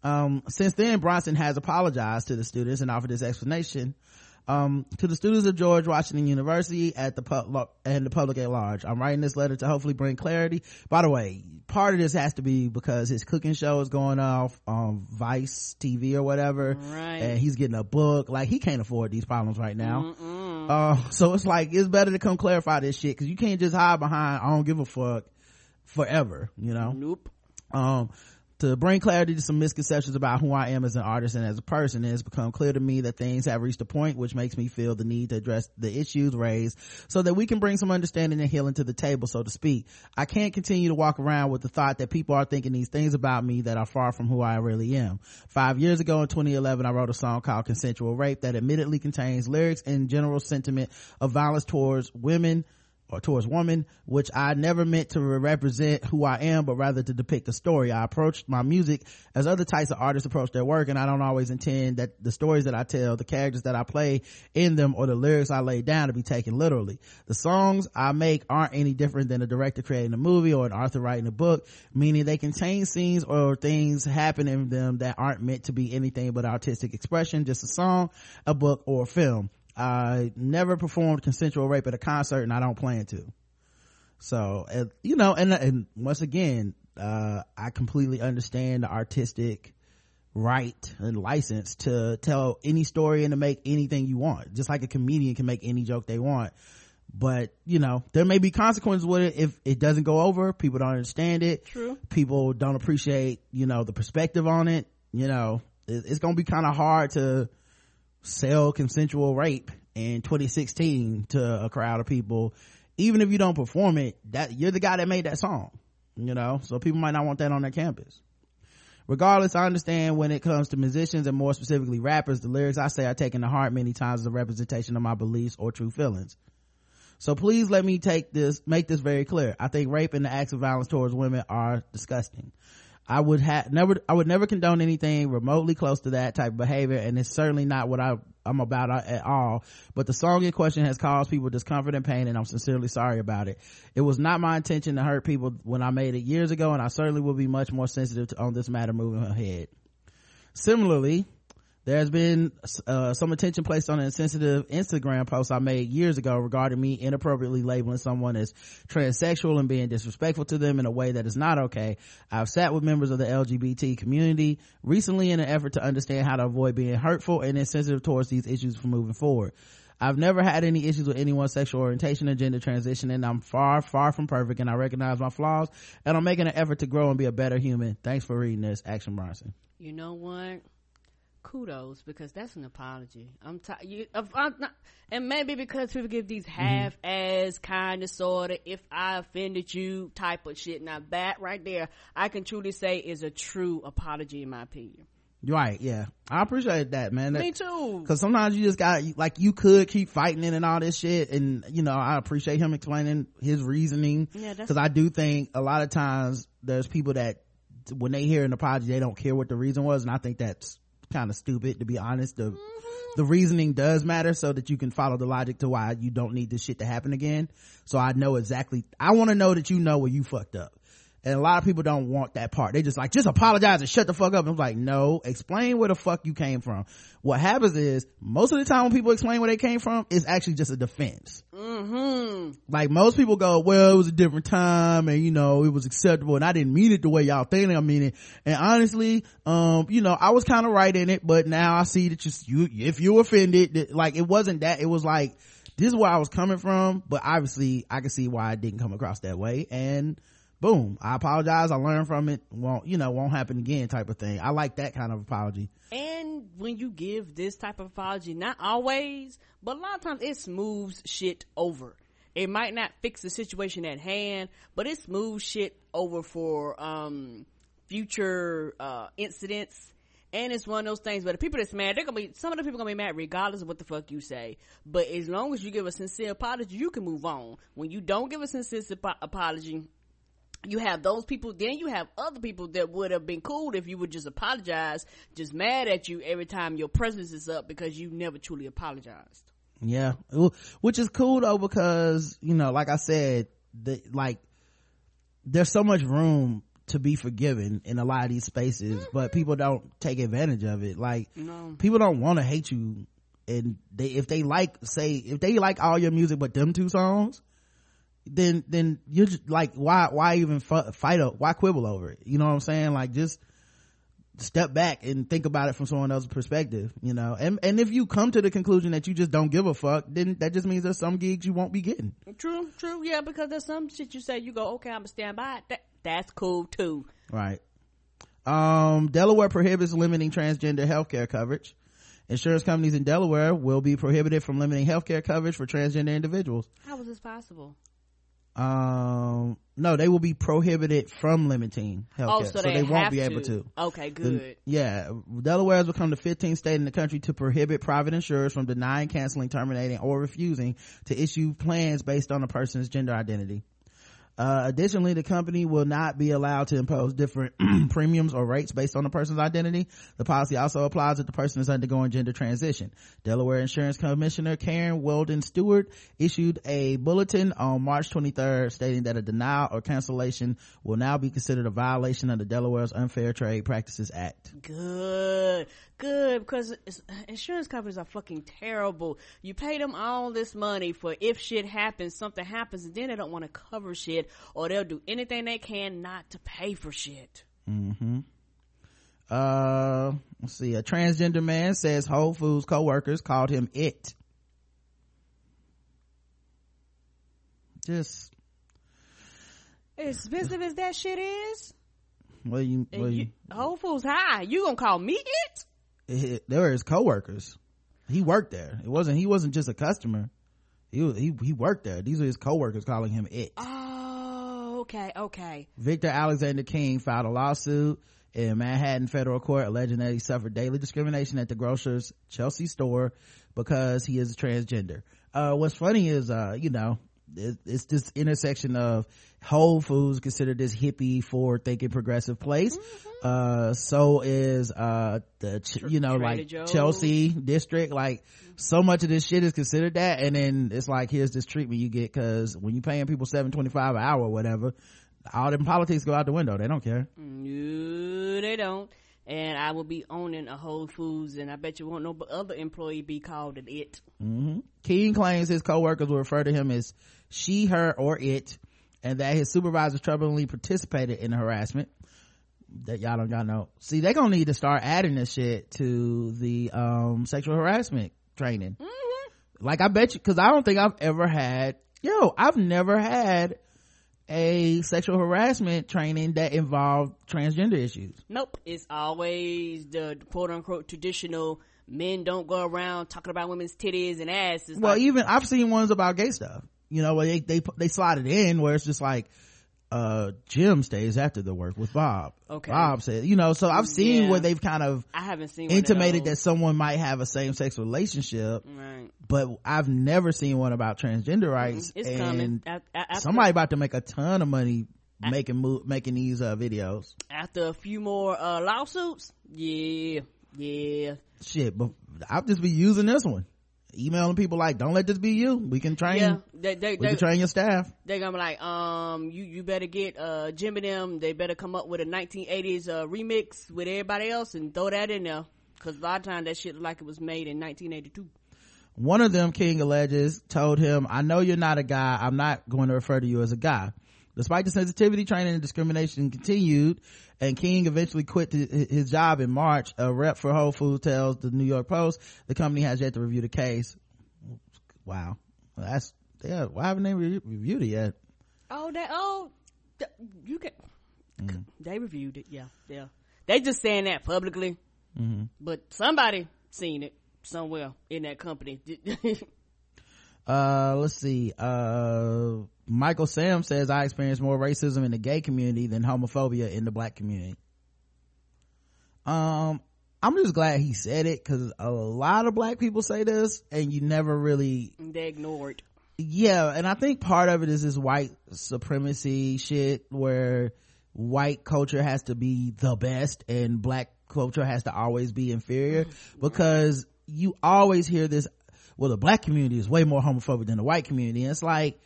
Um, since then, Bronson has apologized to the students and offered his explanation. Um, to the students of George Washington University at the pub, and the public at large, I'm writing this letter to hopefully bring clarity. By the way, part of this has to be because his cooking show is going off on Vice T V or whatever, right. And he's getting a book. Like, he can't afford these problems right now. Uh, so it's like, it's better to come clarify this shit, because you can't just hide behind I don't give a fuck forever, you know. Nope. Um to bring clarity to some misconceptions about who I am as an artist and as a person, it has become clear to me that things have reached a point which makes me feel the need to address the issues raised so that we can bring some understanding and healing to the table, so to speak. I can't continue to walk around with the thought that people are thinking these things about me that are far from who I really am. Five years ago in twenty eleven, I wrote a song called Consensual Rape that admittedly contains lyrics and general sentiment of violence towards women or towards woman, which I never meant to represent who I am, but rather to depict a story. I approached my music as other types of artists approach their work, and I don't always intend that the stories that I tell, the characters that I play in them, or the lyrics I lay down to be taken literally. The songs I make aren't any different than a director creating a movie or an author writing a book, meaning they contain scenes or things happen in them that aren't meant to be anything but artistic expression, just a song, a book, or a film. I never performed consensual rape at a concert, and I don't plan to. So, uh, you know, and, and once again, uh, I completely understand the artistic right and license to tell any story and to make anything you want, just like a comedian can make any joke they want. But, you know, there may be consequences with it if it doesn't go over. People don't understand it. True. People don't appreciate, you know, the perspective on it. You know, it, it's going to be kind of hard to sell consensual rape in twenty sixteen to a crowd of people, even if you don't perform it. That you're the guy that made that song, you know, so people might not want that on their campus. Regardless, I understand when it comes to musicians, and more specifically rappers, the lyrics I say are taken to heart many times as a representation of my beliefs or true feelings. So please let me take this make this very clear. I think rape and the acts of violence towards women are disgusting. I would have never, I would never condone anything remotely close to that type of behavior, and it's certainly not what I, I'm about at all. But the song in question has caused people discomfort and pain, and I'm sincerely sorry about it. It was not my intention to hurt people when I made it years ago, and I certainly will be much more sensitive to, on this matter moving ahead. Similarly, there has been uh, some attention placed on an insensitive Instagram post I made years ago regarding me inappropriately labeling someone as transsexual and being disrespectful to them in a way that is not okay. I've sat with members of the L G B T community recently in an effort to understand how to avoid being hurtful and insensitive towards these issues from moving forward. I've never had any issues with anyone's sexual orientation or gender transition, and I'm far, far from perfect, and I recognize my flaws, and I'm making an effort to grow and be a better human. Thanks for reading this. Action Bronson. You know what? Kudos, because that's an apology. I'm tired. You, I'm not, and maybe because people give these half-ass mm-hmm. kind of sort of if I offended you type of shit. Now that right there, I can truly say is a true apology in my opinion. Right? Yeah, I appreciate that, man. That, me too. Because sometimes you just got like you could keep fighting it and all this shit, and you know I appreciate him explaining his reasoning. Yeah, because I do think a lot of times there's people that when they hear an apology they don't care what the reason was, and I think that's kind of stupid, to be honest. The mm-hmm. the reasoning does matter so that you can follow the logic to why you don't need this shit to happen again. So I know exactly I want to know that you know where you fucked up, and a lot of people don't want that part. They just like just apologize and shut the fuck up. I'm like, no, explain where the fuck you came from. What happens is most of the time when people explain where they came from, it's actually just a defense. Mm-hmm. Like most people go, well, it was a different time, and you know it was acceptable, and I didn't mean it the way y'all think I mean it, and honestly um you know I was kind of right in it, but now I see that you, you if you offended that, like it wasn't that, it was like this is where I was coming from, but obviously I can see why it didn't come across that way, and boom, I apologize, I learned from it, won't you know won't happen again type of thing. I like that kind of apology. And when you give this type of apology, not always, but a lot of times it smooths shit over. It might not fix the situation at hand, but it smooths shit over for um future uh incidents. And it's one of those things where the people that's mad, they're gonna be, some of the people are gonna be mad regardless of what the fuck you say. But as long as you give a sincere apology, you can move on. When you don't give a sincere apology, you have those people, then you have other people that would have been cool if you would just apologize, just mad at you every time your presence is up because you never truly apologized. Yeah, which is cool though, because you know like I said, the, like there's so much room to be forgiven in a lot of these spaces, mm-hmm. but people don't take advantage of it. Like no. People don't want to hate you, and they if they like say if they like all your music but them two songs, then then you're just like why why even f- fight up why quibble over it, you know what I'm saying? Like just step back and think about it from someone else's perspective, you know. And and if you come to the conclusion that you just don't give a fuck, then that just means there's some gigs you won't be getting. True, true, yeah, because there's some shit you say you go, okay, I'm gonna stand by it. That that's cool too. Right. Um, Delaware prohibits limiting transgender healthcare coverage. Insurance companies in Delaware will be prohibited from limiting healthcare coverage for transgender individuals. How is this possible? Um, no, they will be prohibited from limiting healthcare, oh, so, so they, they won't be to. able to. Okay, good. The, yeah, Delaware has become the fifteenth state in the country to prohibit private insurers from denying, canceling, terminating, or refusing to issue plans based on a person's gender identity. Uh, additionally, the company will not be allowed to impose different premiums or rates based on the person's identity. The policy also applies if the person is undergoing gender transition. Delaware Insurance Commissioner Karen Weldon Stewart issued a bulletin on March twenty-third stating that a denial or cancellation will now be considered a violation under Delaware's Unfair Trade Practices Act. Good. Good, because insurance companies are fucking terrible. You pay them all this money for if shit happens, something happens, and then they don't want to cover shit, or they'll do anything they can not to pay for shit. Mm-hmm. Uh, let's see. A transgender man says Whole Foods co-workers called him it. Just. As expensive as that shit is? Well, you, well, you, Whole Foods high. You gonna call me it? They were his co-workers. He worked there. It wasn't, he wasn't just a customer. He was, he, he worked there. These are his co-workers calling him it. Oh, okay, okay. Victor Alexander King filed a lawsuit in Manhattan federal court alleging that he suffered daily discrimination at the grocer's Chelsea store because he is transgender. Uh, what's funny is, uh, you know, it, it's this intersection of Whole Foods considered this hippie, forward-thinking, progressive place. Mm-hmm. Uh, so is, uh, the, you know, like Chelsea district, like so much of this shit is considered that. And then it's like, here's this treatment you get. Cause when you paying people seven twenty-five an hour or whatever, all them politics go out the window. They don't care. No, they don't. And I will be owning a Whole Foods, and I bet you won't no other employee be called an it. Mm-hmm. King claims his coworkers will refer to him as she, her, or it, and that his supervisors troublingly participated in the harassment. That y'all don't y'all know. See, they gonna need to start adding this shit to the um sexual harassment training. Mm-hmm. Like I bet you, because I don't think I've ever had. Yo, I've never had a sexual harassment training that involved transgender issues. Nope, it's always the quote unquote traditional. Men don't go around talking about women's titties and asses. Well, like, even I've seen ones about gay stuff. You know, where they they they slide it in where it's just like. uh Jim stays after the work with Bob. Okay. Bob said, you know, so I've seen yeah. where they've kind of I haven't seen intimated that someone might have a same-sex relationship, right? But I've never seen one about transgender rights. It's and coming. I, I, somebody about to make a ton of money I, making move, making these uh, videos. After a few more uh lawsuits, yeah, yeah. Shit, but I'll just be using this one. Emailing people like, don't let this be you. We can train. Yeah, they, they, we they, can train your staff. They're gonna be like, um, you you better get uh Jim and them. They better come up with a nineteen eighties uh remix with everybody else and throw that in there, because a lot of times that shit looked like it was made in nineteen eighty-two. One of them, King alleges, told him, "I know you're not a guy. I'm not going to refer to you as a guy." Despite the sensitivity, training and discrimination continued, and King eventually quit his job in March. A rep for Whole Foods tells the New York Post the company has yet to review the case. Wow. That's, yeah, why haven't they re- reviewed it yet? Oh, they, oh, you can, mm. they reviewed it, yeah, yeah. They just saying that publicly, mm-hmm. but somebody seen it somewhere in that company. uh, let's see, uh... Michael Sam says, I experienced more racism in the gay community than homophobia in the black community. Um, I'm just glad he said it, because a lot of black people say this and you never really... They ignored. Yeah, and I think part of it is this white supremacy shit where white culture has to be the best and black culture has to always be inferior, because you always hear this, well, the black community is way more homophobic than the white community. And it's like...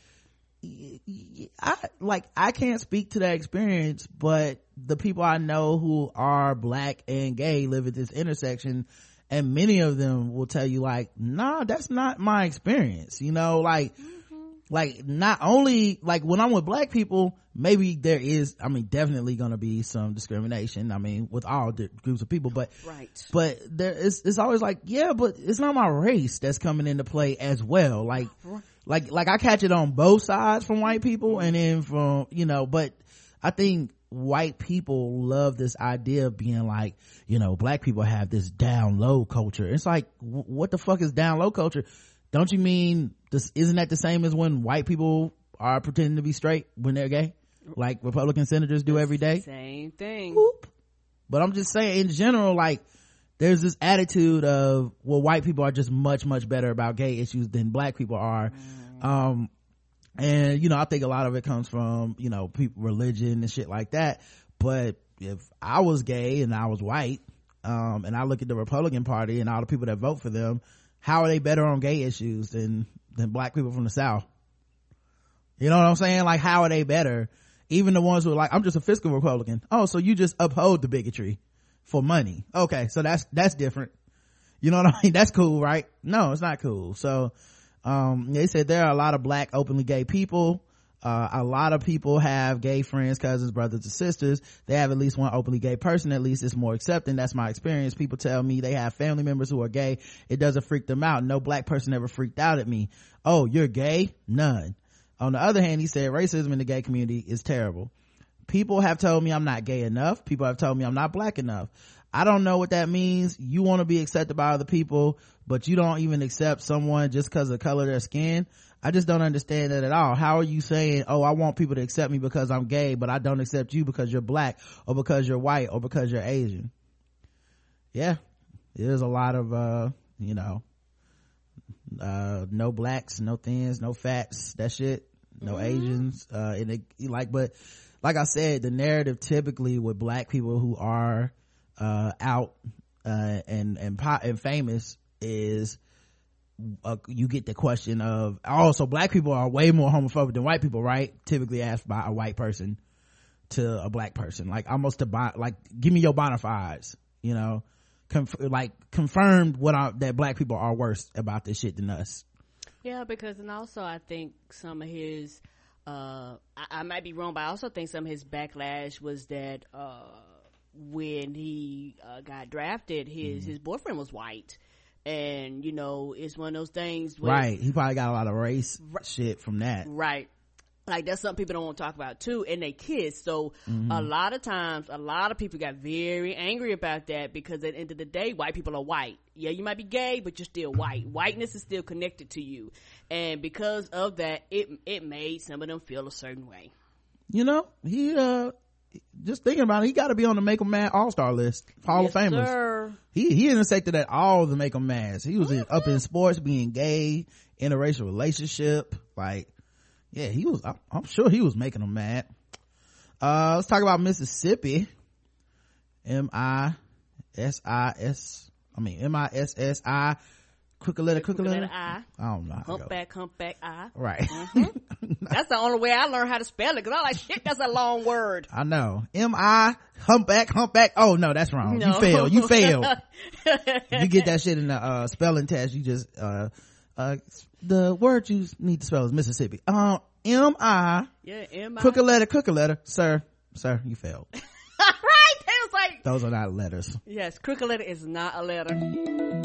I like I can't speak to that experience, but the people I know who are black and gay live at this intersection, and many of them will tell you like, nah, that's not my experience, you know, like mm-hmm. like not only like when I'm with black people, maybe there is, I mean, definitely going to be some discrimination, I mean, with all the groups of people, but right, but there is, it's always like, yeah, but it's not my race that's coming into play as well, like right. like like I catch it on both sides from white people and then from, you know, but I think white people love this idea of being like, you know, black people have this down low culture. It's like, w- what the fuck is down low culture? Don't you mean this isn't that the same as when white people are pretending to be straight when they're gay, like Republican senators do every day? Same thing. Oop. But I'm just saying, in general, like, there's this attitude of, well, white people are just much much better about gay issues than black people are. Mm. um And, you know, I think a lot of it comes from, you know, people, religion and shit like that. But if I was gay and I was white, um, and I look at the Republican Party and all the people that vote for them, how are they better on gay issues than, than black people from the South? You know what I'm saying? Like, how are they better? Even the ones who are like, I'm just a fiscal Republican. Oh, so you just uphold the bigotry for money. Okay. So that's, that's different. You know what I mean? That's cool, right? No, it's not cool. So, um they said there are a lot of black openly gay people. Uh a lot of people have gay friends, cousins, brothers and sisters. They have at least one openly gay person. At least it's more accepting. That's my experience. People tell me they have family members who are gay. It doesn't freak them out. No black person ever freaked out at me. Oh, you're gay? None. On the other hand, he said racism in the gay community is terrible. People have told me I'm not gay enough. People have told me I'm not black enough. I don't know what that means. You want to be accepted by other people, but you don't even accept someone just because of the color of their skin. I just don't understand that at all. How are you saying, oh, I want people to accept me because I'm gay, but I don't accept you because you're black or because you're white or because you're Asian? Yeah, there's a lot of, uh, you know, uh, no blacks, no thins, no fats, that shit, no mm-hmm. Asians. Uh, and it, like, but like I said, the narrative typically with black people who are, uh out uh and and pop and famous is uh, you get the question of, oh, so black people are way more homophobic than white people, right? Typically asked by a white person to a black person, like almost to buy, like, give me your bona fides, you know, Conf- like confirmed what I, that black people are worse about this shit than us. Yeah, because, and also I think some of his uh I, I might be wrong, but I also think some of his backlash was that uh when he uh, got drafted, his mm-hmm. his boyfriend was white, and, you know, it's one of those things where, right, he probably got a lot of race right, shit from that, right? Like, that's something people don't want to talk about too, and they kiss. So mm-hmm. a lot of times a lot of people got very angry about that, because at the end of the day, white people are white. Yeah, you might be gay, but you're still white. Whiteness is still connected to you, and because of that, it it made some of them feel a certain way. You know, he uh just thinking about it, he got to be on the Make 'Em Mad All-Star list, Hall yes, of Famers. Sir. He he intersected at all the Make 'Em Mads. He was mm-hmm. in, up in sports, being gay, interracial relationship. Like, yeah, he was. I'm, I'm sure he was making them mad. Uh, let's talk about Mississippi. M I S I S. I mean M I S S I. Quicker letter, quicker letter. I don't know. Humpback, humpback, I. Right. Mm-hmm. That's the only way I learned how to spell it, because I like, shit, that's a long word. I know. M I, humpback, humpback. Oh, no, that's wrong. No. You failed. You failed. You get that shit in the uh, spelling test. You just, uh, uh, the word you need to spell is Mississippi. Uh, M I. Yeah, M I. Quicker letter, quicker letter. Sir, sir, you failed. Right? They was like, those are not letters. Yes, quicker letter is not a letter.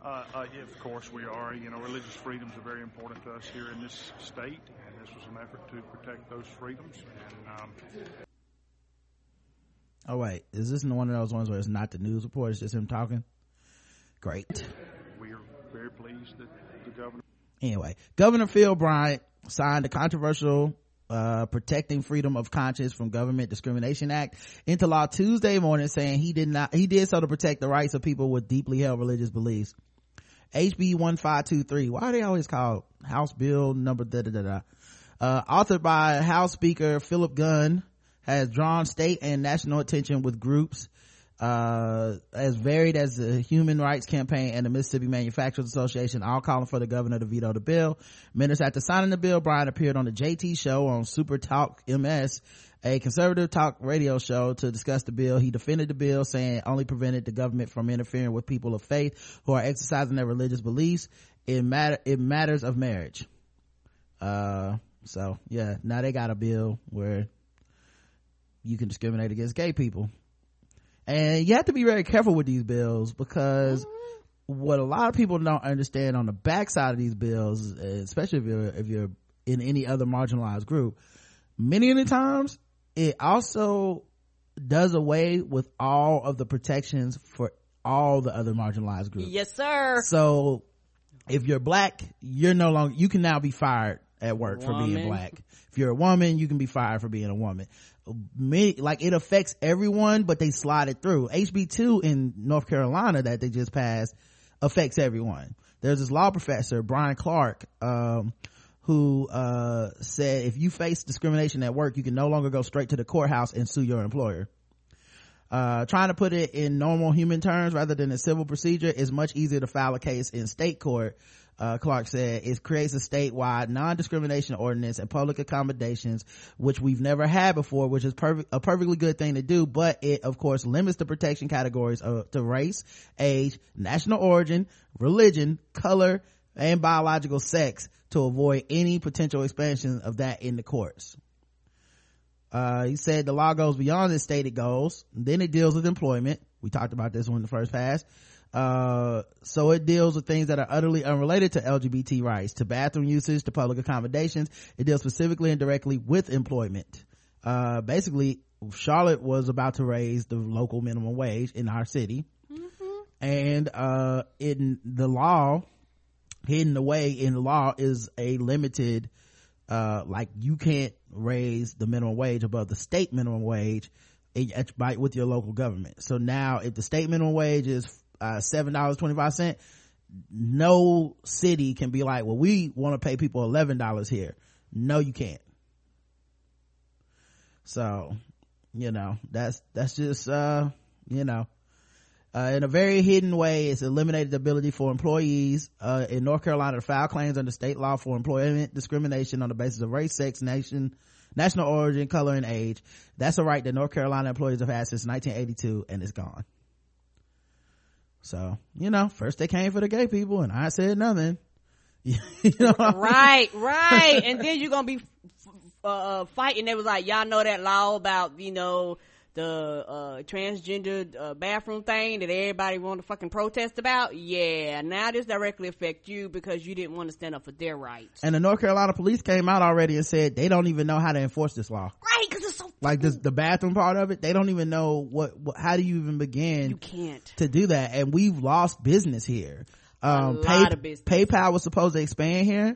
Uh, uh, yeah, of course we are. You know, religious freedoms are very important to us here in this state, and this was an effort to protect those freedoms. And, um... oh, wait. Is this one of those ones where it's not the news report? It's just him talking? Great. We are very pleased that the governor... Anyway, Governor Phil Bryant signed a controversial... uh Protecting Freedom of Conscience from Government Discrimination Act into law Tuesday morning, saying he did not he did so to protect the rights of people with deeply held religious beliefs. H B one five two three, why are they always called House Bill number da da da da, uh authored by House Speaker Philip Gunn, has drawn state and national attention with groups uh as varied as the Human Rights Campaign and the Mississippi Manufacturers Association, all calling for the governor to veto the bill. Minutes after signing the bill, Brian appeared on the J T show on Super Talk M S, a conservative talk radio show, to discuss the bill. He defended the bill, saying it only prevented the government from interfering with people of faith who are exercising their religious beliefs in matter in matters of marriage. uh So yeah, now they got a bill where you can discriminate against gay people, and you have to be very careful with these bills because what a lot of people don't understand on the backside of these bills, especially if you're if you're in any other marginalized group, many of the times it also does away with all of the protections for all the other marginalized groups. Yes, sir. So if you're black, you're no longer you can now be fired at work woman. for being black. If you're a woman, you can be fired for being a woman. Many, like it affects everyone, but they slide it through. H B two in North Carolina that they just passed affects everyone. There's this law professor, Brian Clark, um, who uh said if you face discrimination at work, you can no longer go straight to the courthouse and sue your employer. Uh trying to put it in normal human terms rather than a civil procedure, is much easier to file a case in state court. Uh Clark said it creates a statewide non-discrimination ordinance and public accommodations, which we've never had before, which is perfect, a perfectly good thing to do, but it of course limits the protection categories of, to race, age, national origin, religion, color, and biological sex to avoid any potential expansion of that in the courts. Uh he said the law goes beyond its stated goals. Then it deals with employment. We talked about this one in the first pass. Uh so it deals with things that are utterly unrelated to L G B T rights, to bathroom usage, to public accommodations. It deals specifically and directly with employment. Uh basically, Charlotte was about to raise the local minimum wage in our city. Mm-hmm. And uh in the law, hidden away in the law is a limited uh like you can't raise the minimum wage above the state minimum wage with your local government. So now if the state minimum wage is uh seven dollars and twenty-five cents, no city can be like, well, we want to pay people eleven dollars here. No, you can't. So you know, that's that's just uh you know Uh, in a very hidden way, it's eliminated the ability for employees uh, in North Carolina to file claims under state law for employment discrimination on the basis of race, sex, nation, national origin, color, and age. That's a right that North Carolina employees have had since nineteen eighty-two, and it's gone. So, you know, first they came for the gay people, and I said nothing. You know what I mean? Right, right. And then you're going to be uh, fighting. They was like, y'all know that law about, you know, the uh transgender uh, bathroom thing that everybody wanted to fucking protest about. Yeah, now this directly affects you because you didn't want to stand up for their rights. And the North Carolina police came out already and said they don't even know how to enforce this law. Right, because it's so like this, the bathroom part of it, they don't even know what, what how do you even begin. You can't to do that, and we've lost business here. Um, a pay, lot of business. PayPal was supposed to expand here.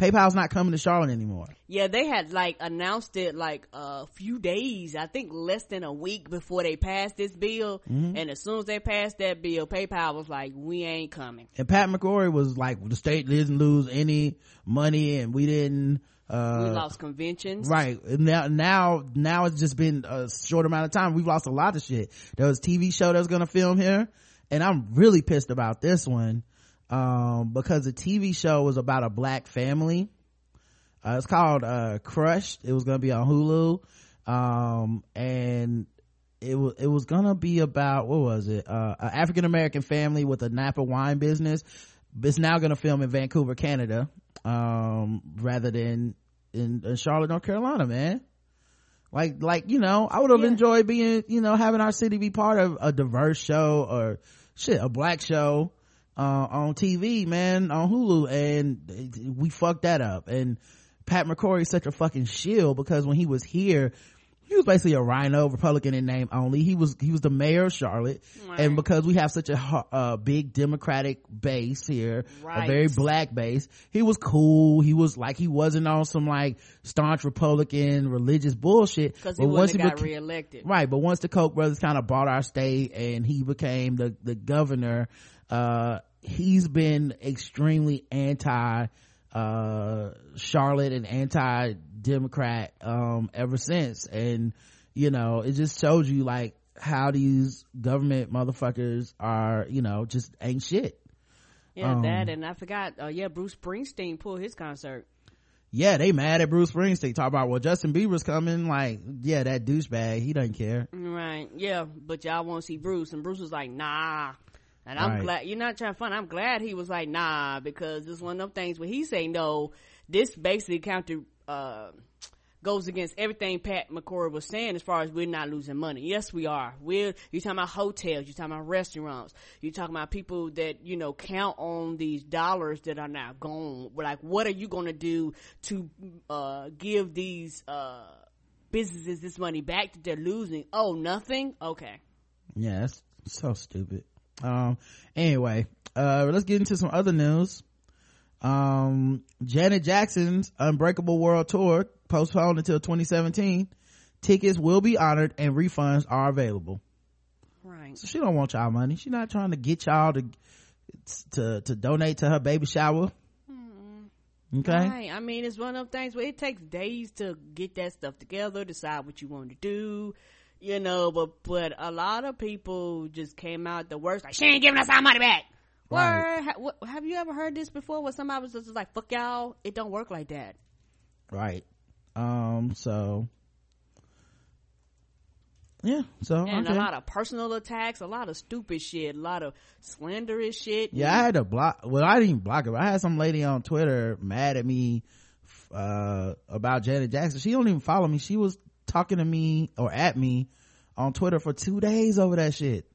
PayPal's not coming to Charlotte anymore. Yeah, they had like announced it like a few days, I think less than a week before they passed this bill. Mm-hmm. And as soon as they passed that bill, PayPal was like, we ain't coming. And Pat McCrory was like, well, the state didn't lose any money and we didn't, uh. We lost conventions. Right. Now, now, now it's just been a short amount of time. We've lost a lot of shit. There was a T V show that was going to film here, and I'm really pissed about this one. Um, because the T V show was about a black family. Uh, it's called, uh, Crushed. It was gonna be on Hulu. Um, and it was, it was gonna be about, what was it? Uh, an African American family with a Napa wine business. It's now gonna film in Vancouver, Canada, um, rather than in, in Charlotte, North Carolina, man. Like, like, you know, I would have yeah. enjoyed being, you know, having our city be part of a diverse show or shit, a black show. Uh, on T V, man, on Hulu, and we fucked that up. And Pat McCrory is such a fucking shill because when he was here, he was basically a rhino, Republican in name only. He was, he was the mayor of Charlotte. Right. And because we have such a uh, big Democratic base here, right. a very black base, he was cool. He was like, he wasn't on some like staunch Republican religious bullshit. Cause he wouldn't have got beca- reelected. Right. But once the Koch brothers kind of bought our state and he became the, the governor, uh he's been extremely anti uh Charlotte and anti Democrat um ever since. And you know, it just shows you like how these government motherfuckers are, you know, just ain't shit. Yeah, um, that and I forgot oh uh, yeah Bruce Springsteen pulled his concert. Yeah, they mad at Bruce Springsteen. Talk about, well, Justin Bieber's coming. Like, yeah, that douchebag, he doesn't care. Right. Yeah, but y'all want to see Bruce, and Bruce was like, nah. And I'm right. glad, you're not trying to find, I'm glad he was like, nah, because this is one of them things where he say no, this basically counter, uh, goes against everything Pat McCrory was saying as far as we're not losing money. Yes, we are. We're, you're talking about hotels, you're talking about restaurants, you're talking about people that, you know, count on these dollars that are now gone. Like, what are you going to do to uh, give these uh, businesses this money back that they're losing? Oh, nothing? Okay. Yeah, that's so stupid. Um, anyway, uh, let's get into some other news. Um, Janet Jackson's Unbreakable World Tour postponed until twenty seventeen. Tickets will be honored and refunds are available. Right. So she don't want y'all money. She's not trying to get y'all to to to donate to her baby shower. Mm-hmm. Okay. Right. I mean, it's one of those things where it takes days to get that stuff together, decide what you want to do. You know, but but a lot of people just came out the worst. Like, she ain't giving us our money back. Right. Word, ha, what, have you ever heard this before? Where somebody was just like, "Fuck y'all," it don't work like that. Right. Um. So. Yeah. So. And okay. A lot of personal attacks, a lot of stupid shit, a lot of slanderous shit. Yeah, I had to block. Well, I didn't block it. But I had some lady on Twitter mad at me uh about Janet Jackson. She don't even follow me. She was talking to me or at me on Twitter for two days over that shit.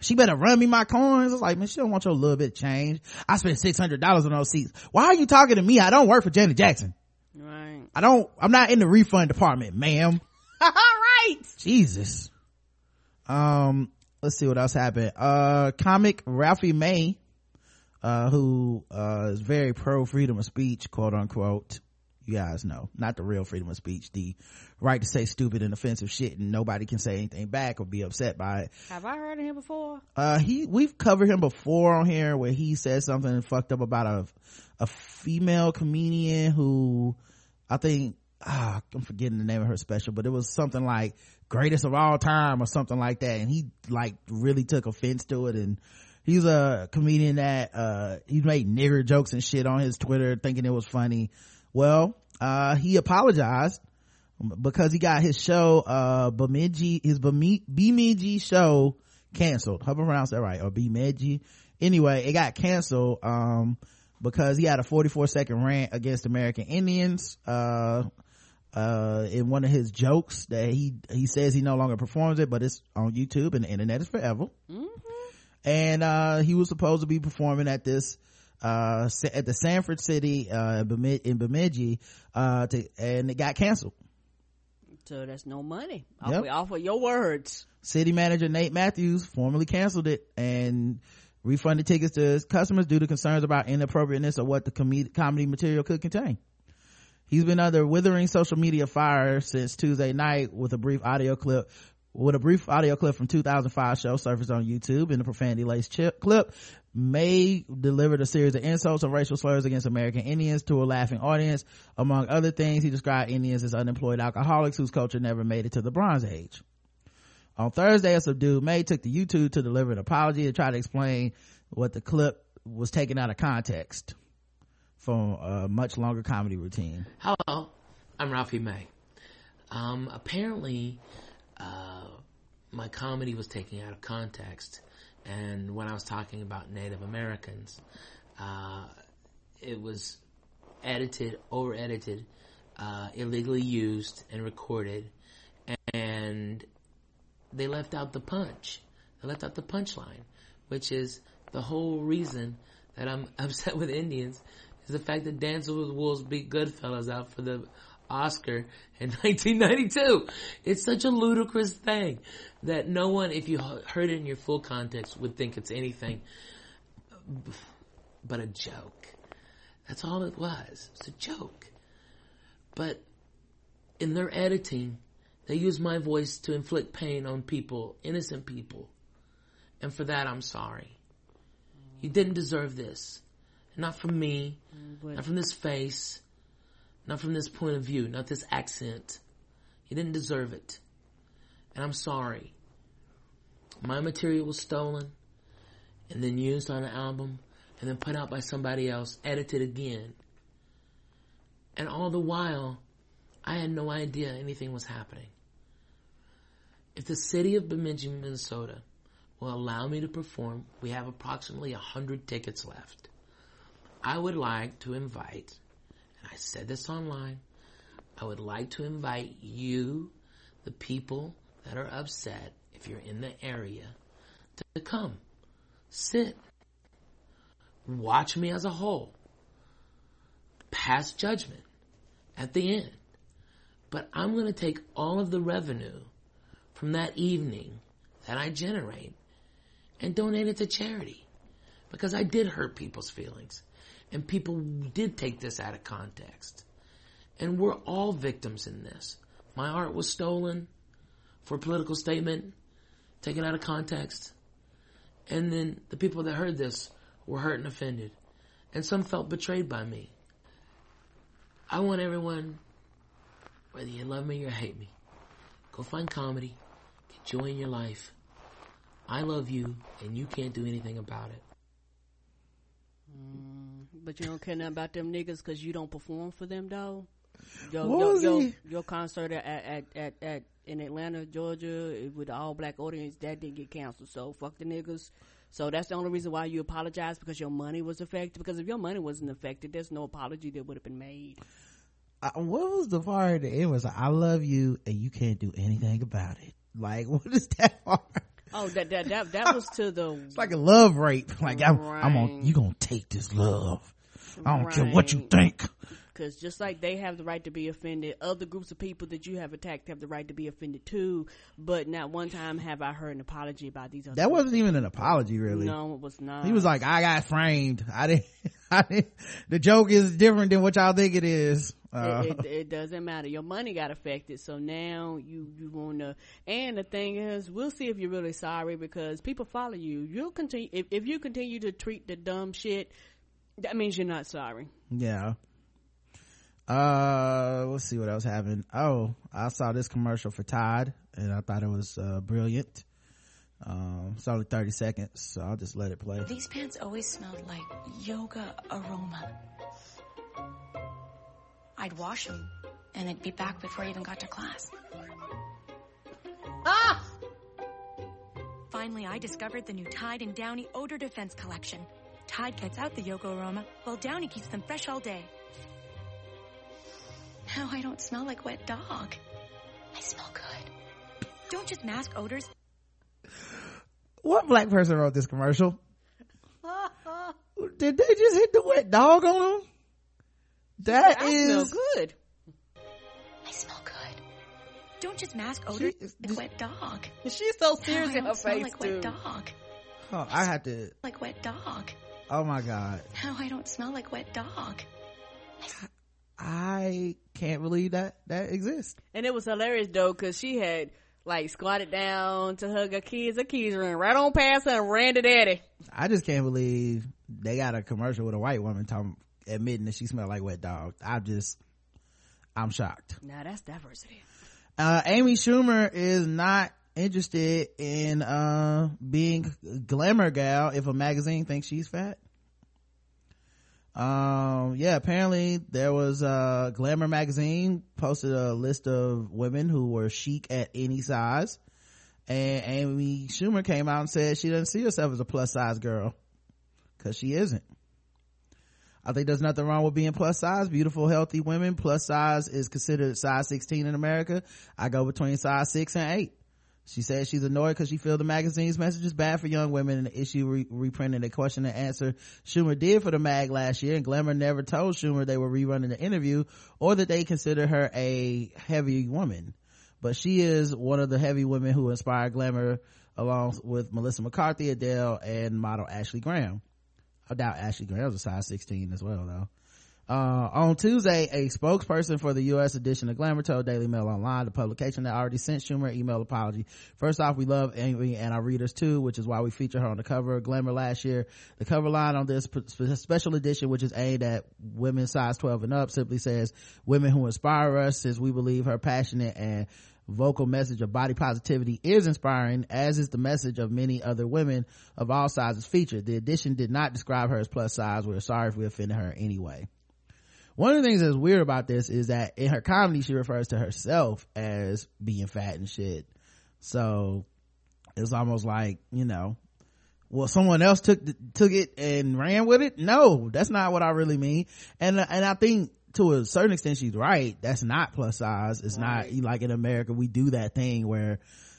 She better run me my coins. I was like, man, she don't want your little bit of change. I spent six hundred dollars on those seats. Why are you talking to me? I don't work for Janet Jackson. Right. I don't. I'm not in the refund department, ma'am. All right. Jesus. Um. Let's see what else happened. Uh, comic Ralphie May, uh, who uh is very pro freedom of speech, quote unquote. You guys know, not the real freedom of speech, the right to say stupid and offensive shit and nobody can say anything back or be upset by it. Have I heard of him before? Uh, he, we've covered him before on here where he said something fucked up about a, a female comedian who I think, ah, I'm forgetting the name of her special, but it was something like greatest of all time or something like that. And he like really took offense to it, and he's a comedian that, uh, he made nigger jokes and shit on his Twitter thinking it was funny. Well, uh, he apologized because he got his show, uh, Bemidji, his Bemidji show canceled. Hope I pronounced that right, or Bemidji. Anyway, it got canceled, um, because he had a forty-four second rant against American Indians, uh, uh, in one of his jokes that he, he says he no longer performs it, but it's on YouTube and the internet is forever. Mm-hmm. And, uh, he was supposed to be performing at this, uh at the Sanford City uh in Bemidji uh to, and it got canceled. So that's no money. Yep. Off of your words. City manager Nate Matthews formally canceled it and refunded tickets to his customers due to concerns about inappropriateness of what the com- comedy material could contain. He's been under withering social media fire since Tuesday night with a brief audio clip with a brief audio clip from two thousand five show surfaced on YouTube. In the profanity laced clip, May delivered a series of insults and racial slurs against American Indians to a laughing audience. Among other things, he described Indians as unemployed alcoholics whose culture never made it to the Bronze Age. On Thursday, a subdued May took to YouTube to deliver an apology to try to explain what the clip was taken out of context from a much longer comedy routine. Hello, I'm Ralphie May. Um, apparently, uh, my comedy was taken out of context. And when I was talking about Native Americans, uh, it was edited, over-edited, uh, illegally used and recorded, and they left out the punch. They left out the punchline, which is the whole reason that I'm upset with Indians, is the fact that Dances with Wolves beat Goodfellas out for the Oscar in nineteen ninety-two. It's such a ludicrous thing that no one, if you heard it in your full context, would think it's anything but a joke. That's all it was. It's a joke. But in their editing, they use my voice to inflict pain on people, innocent people. And for that, I'm sorry. You didn't deserve this. Not from me. Not from this face. Not from this point of view, not this accent. You didn't deserve it. And I'm sorry. My material was stolen and then used on an album and then put out by somebody else, edited again. And all the while, I had no idea anything was happening. If the city of Bemidji, Minnesota will allow me to perform, we have approximately one hundred tickets left. I would like to invite... I said this online. I would like to invite you, the people that are upset, if you're in the area, to come. Sit. Watch me as a whole. Pass judgment at the end. But I'm going to take all of the revenue from that evening that I generate and donate it to charity. Because I did hurt people's feelings. And people did take this out of context. And we're all victims in this. My art was stolen for a political statement, taken out of context. And then the people that heard this were hurt and offended. And some felt betrayed by me. I want everyone, whether you love me or hate me, go find comedy, get joy in your life. I love you, and you can't do anything about it. Mm, but you don't care nothing about them niggas because you don't perform for them, though. Your, your, your, your concert at, at, at, at in Atlanta, Georgia, with an all-black audience, that didn't get canceled. So fuck the niggas. So that's the only reason why you apologize, because your money was affected. Because if your money wasn't affected, there's no apology that would have been made. Uh, what was the part at the end? It was like, I love you, and you can't do anything about it. Like, what is that part? Oh, that that that that was to the. It's like a love rape. Like I'm, right. I'm on. You gonna take this love? I don't right. care what you think. Because just like they have the right to be offended, other groups of people that you have attacked have the right to be offended too. But not one time have I heard an apology about these. Other that people. Wasn't even an apology, really. No, it was not. He was like, "I got framed. I didn't. I didn't. The joke is different than what y'all think it is." Uh, it, it, it doesn't matter. Your money got affected, so now you you want to. And the thing is, we'll see if you're really sorry, because people follow you. You'll continue if if you continue to treat the dumb shit. That means you're not sorry. Yeah. Uh, let's see what else happened. Oh, I saw this commercial for Tide, and I thought it was uh, brilliant. Um, it's only thirty seconds, so I'll just let it play. These pants always smelled like yoga aroma. I'd wash them, and I'd be back before I even got to class. Ah! Finally, I discovered the new Tide and Downey Odor Defense Collection. Tide cuts out the yoga aroma, while Downey keeps them fresh all day. Now I don't smell like wet dog. I smell good. Don't just mask odors. What black person wrote this commercial? Did they just hit the wet dog on them? That I is. I smell good. I smell good. Don't just mask odor. Like wet dog. She's so serious no, in her face, like too. Wet dog. Oh, I, I had to. Like wet dog. Oh my god. No, I don't smell like wet dog. I, I can't believe that that exists. And it was hilarious though, because she had like squatted down to hug her kids. Her kids ran right on past her and ran to daddy. I just can't believe they got a commercial with a white woman talking. Admitting that she smelled like wet dog. I just, I'm shocked. Now that's diversity. Uh, Amy Schumer is not interested in uh, being glamour gal if a magazine thinks she's fat. Um, yeah, apparently there was a Glamour magazine posted a list of women who were chic at any size. And Amy Schumer came out and said she doesn't see herself as a plus size girl. Cause she isn't. I think there's nothing wrong with being plus size. Beautiful, healthy women. Plus size is considered size sixteen in America. I go between size six and eight. She says she's annoyed because she feels the magazine's message is bad for young women, and the issue re- reprinted a question and answer Schumer did for the mag last year, and Glamour never told Schumer they were rerunning the interview or that they consider her a heavy woman. But she is one of the heavy women who inspired Glamour along with Melissa McCarthy, Adele, and model Ashley Graham. I doubt Ashley Graham's a size sixteen as well, though. Uh, on Tuesday, a spokesperson for the U S edition of Glamour told Daily Mail Online, the publication that already sent Schumer an email apology. First off, we love Amy and our readers too, which is why we feature her on the cover of Glamour last year. The cover line on this special edition, which is aimed at women size twelve and up, simply says, women who inspire us, since we believe her passionate and vocal message of body positivity is inspiring, as is the message of many other women of all sizes featured. The edition did not describe her as plus size. We're sorry if we offended her in any way. One of the things that's weird about this is that in her comedy, she refers to herself as being fat and shit. So it's almost like, you know, well, someone else took took it and ran with it. No, that's not what I really mean. And and I think to a certain extent she's right. That's not plus size. It's right. Not like in America we do that thing where,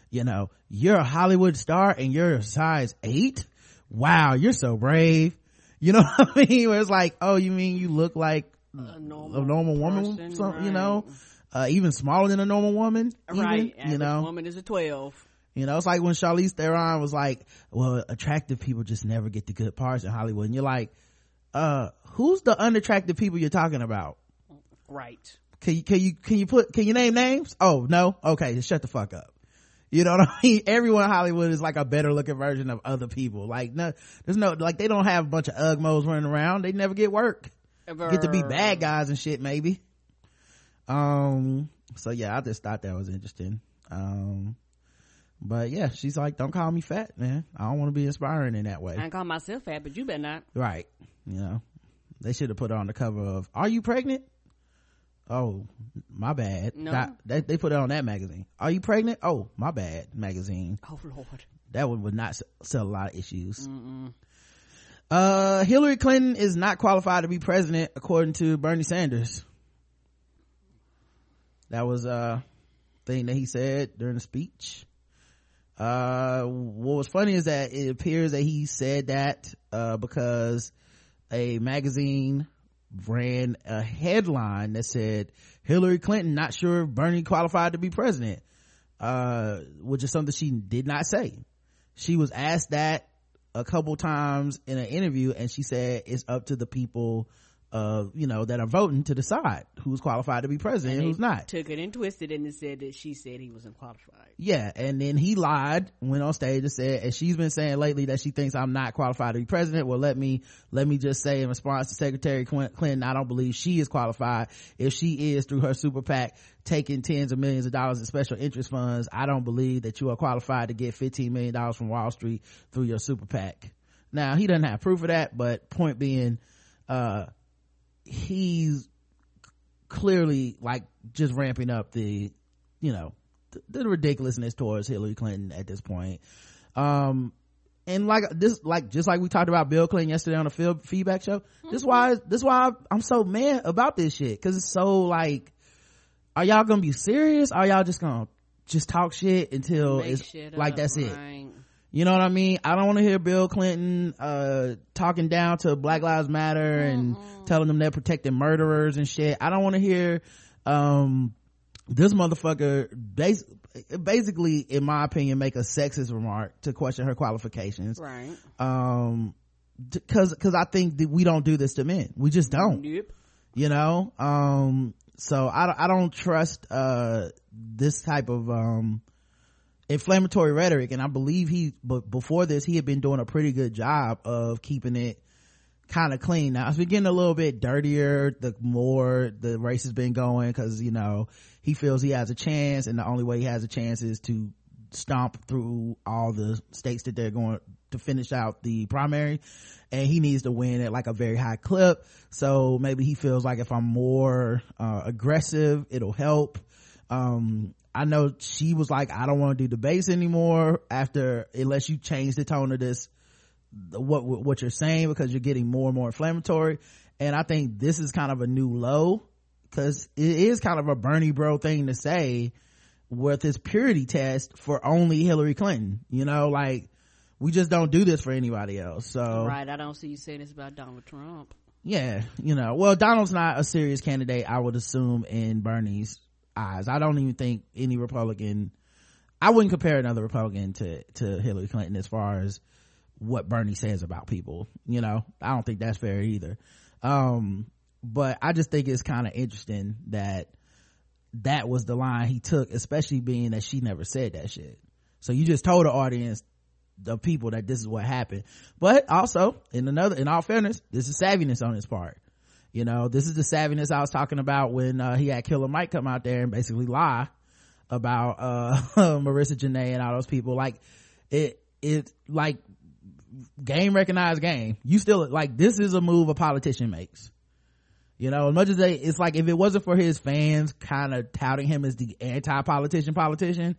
you know, you're a Hollywood star and you're size eight. Wow, you're so brave. You know what I mean? Where it's like, oh, you mean you look like a normal, a normal woman, person, some, right. You know, uh, even smaller than a normal woman, even, right? And you know, woman is a twelve. You know, it's like when Charlize Theron was like, well, attractive people just never get the good parts in Hollywood. And you're like, uh, who's the unattractive people you're talking about? Right. Can you, can you, can you put, can you name names? Oh, no? Okay, just shut the fuck up. You know what I mean? Everyone in Hollywood is like a better looking version of other people. Like, no, there's no, like they don't have a bunch of Ugmos running around. They never get work. Ever. Get to be bad guys and shit, maybe. Um, so yeah, I just thought that was interesting. Um, but yeah, she's like, don't call me fat, man. I don't want to be inspiring in that way. I ain't call myself fat, but you better not. Right. You know, they should have put her on the cover of, are you pregnant? Oh, my bad. No. Not, they, they put it on that magazine. Are you pregnant? Oh, my bad. Magazine. Oh, Lord. That one would not sell a lot of issues. Mm-mm. Uh, Hillary Clinton is not qualified to be president, according to Bernie Sanders. That was a thing that he said during the speech. Uh, what was funny is that it appears that he said that, uh, because a magazine ran a headline that said Hillary Clinton not sure if Bernie qualified to be president, uh which is something she did not say. She was asked that a couple times in an interview and she said it's up to the people of uh, you know that are voting to decide who's qualified to be president and, and who's not. Took it and twisted and it said that she said he wasn't qualified. Yeah, and then he lied, went on stage and said, and she's been saying lately that she thinks I'm not qualified to be president. Well, let me let me just say in response to Secretary Clinton, I don't believe she is qualified. If she is through her super PAC taking tens of millions of dollars in special interest funds, I don't believe that you are qualified to get fifteen million dollars from Wall Street through your super PAC. Now he doesn't have proof of that, but point being, uh he's clearly like just ramping up the you know the, the ridiculousness towards Hillary Clinton at this point, um and like this like just like we talked about Bill Clinton yesterday on the field feedback show. Mm-hmm. this why this why I'm so mad about this shit, because it's so like, are y'all gonna be serious? Are y'all just gonna just talk shit until Make it's shit like up, that's right. it You know what I mean? I don't want to hear Bill Clinton, uh, talking down to Black Lives Matter and mm-hmm. telling them they're protecting murderers and shit. I don't want to hear, um, this motherfucker bas- basically, in my opinion, make a sexist remark to question her qualifications. Right. Um, t- cause, cause I think that we don't do this to men. We just don't. Nope. You know? Um, so I, I don't trust, uh, this type of, um, inflammatory rhetoric, and I believe he but before this he had been doing a pretty good job of keeping it kind of clean. Now it's been getting a little bit dirtier the more the race has been going, because you know he feels he has a chance, and the only way he has a chance is to stomp through all the states that they're going to finish out the primary, and he needs to win at like a very high clip. So maybe he feels like if I'm more uh, aggressive it'll help. um I know she was like, I don't want to do debates anymore after, unless you change the tone of this, what what you're saying, because you're getting more and more inflammatory. And I think this is kind of a new low, because it is kind of a Bernie bro thing to say with this purity test for only Hillary Clinton. You know, like, we just don't do this for anybody else. So right, I don't see you saying this about Donald Trump. Yeah, you know, well, Donald's not a serious candidate, I would assume, in Bernie's eyes. I don't even think any Republican, I wouldn't compare another Republican to to Hillary Clinton as far as what Bernie says about people. You know, I don't think that's fair either. Um but I just think it's kind of interesting that that was the line he took, especially being that she never said that shit. So you just told the audience, the people, that this is what happened. But also, in another in all fairness, this is savviness on his part. You know, this is the savviness I was talking about when uh, he had Killer Mike come out there and basically lie about uh, Marissa Janae and all those people. Like, it, it, like, game recognized game. You still, like, this is a move a politician makes. You know, as much as they, it's like, if it wasn't for his fans kind of touting him as the anti-politician politician,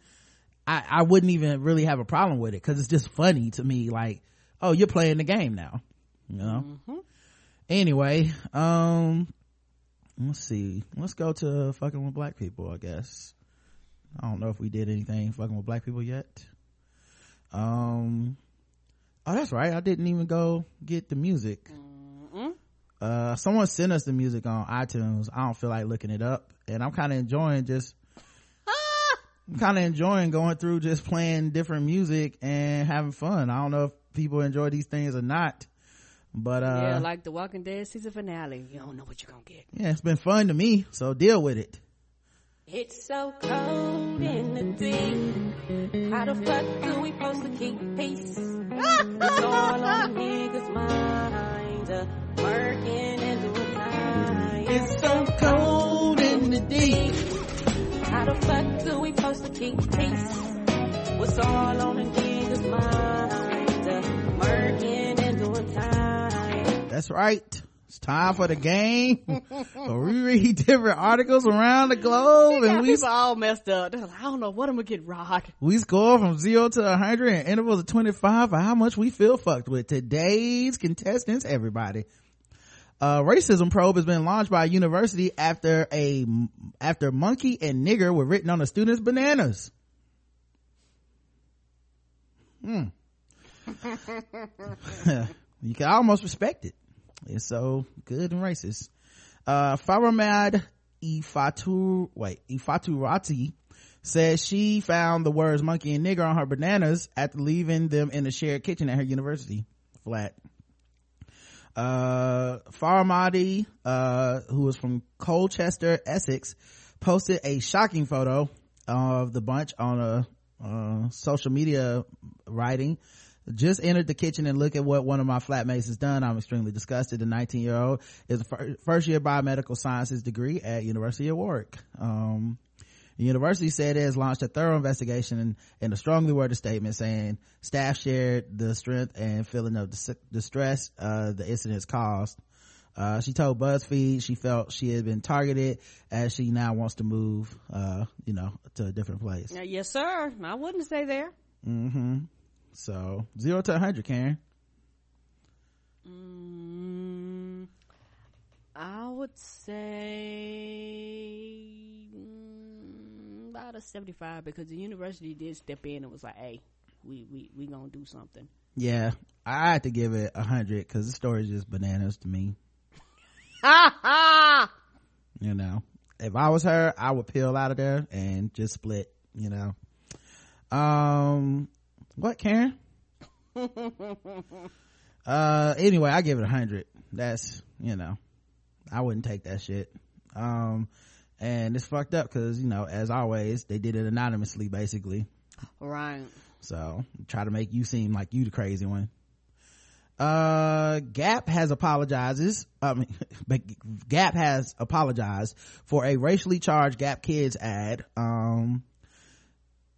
I, I wouldn't even really have a problem with it, because it's just funny to me. Like, oh, you're playing the game now, you know? Mm-hmm. Anyway, um Let's see. Let's go to fucking with black people, I guess. I don't know if we did anything fucking with black people yet. Um, oh, that's right. I didn't even go get the music. Mm-mm. Uh, someone sent us the music on iTunes. I don't feel like looking it up, and I'm kind of enjoying just. I'm kind of enjoying going through just playing different music and having fun. I don't know if people enjoy these things or not, but uh yeah, like the Walking Dead season finale, you don't know what you're gonna get. Yeah, it's been fun to me, so deal with it. It's so cold in the deep, how the fuck do we supposed to keep peace? It's all on niggas' mind, uh, working and doing time. It's so cold in the deep, how the fuck do we supposed to keep peace? What's all on a nigga's mind? Uh, working and doing time. That's right. It's time for the game. We read different articles around the globe, and we all messed up. They're like, I don't know what I'm gonna get, Rod. We score from zero to a hundred in intervals of twenty-five for how much we feel fucked with. Today's contestants, everybody. Uh, racism probe has been launched by a university after a, after monkey and nigger were written on a student's bananas. Hmm. You can almost respect it. It's so good and racist. Uh, Faramad Ifatu, wait, Ifaturati says she found the words monkey and nigger on her bananas after leaving them in a shared kitchen at her university flat. uh Faramadi, uh who was from Colchester, Essex, posted a shocking photo of the bunch on a uh social media writing, just entered the kitchen and look at what one of my flatmates has done. I'm extremely disgusted. The nineteen year old is a fir- first year biomedical sciences degree at University of Warwick. Um the university said it has launched a thorough investigation and a strongly worded statement saying staff shared the strength and feeling of distress uh, the incidents caused. Uh, she told BuzzFeed she felt she had been targeted as she now wants to move, uh, you know, to a different place. Now, yes, sir. I wouldn't stay there. Mm-hmm. So zero to one hundred, Karen. Mm, I would say... out of seventy-five, because the university did step in and was like, hey, we we we gonna do something. Yeah, I had to give it a hundred, because the story is just bananas to me. You know, if I was her, I would peel out of there and just split, you know. Um what, Karen? Uh anyway, I give it a hundred. That's, you know, I wouldn't take that shit. um And it's fucked up because, you know, as always, they did it anonymously, basically. Right. So, try to make you seem like you the crazy one. Uh, Gap has apologizes. I mean, Gap has apologized for a racially charged Gap Kids ad. Um,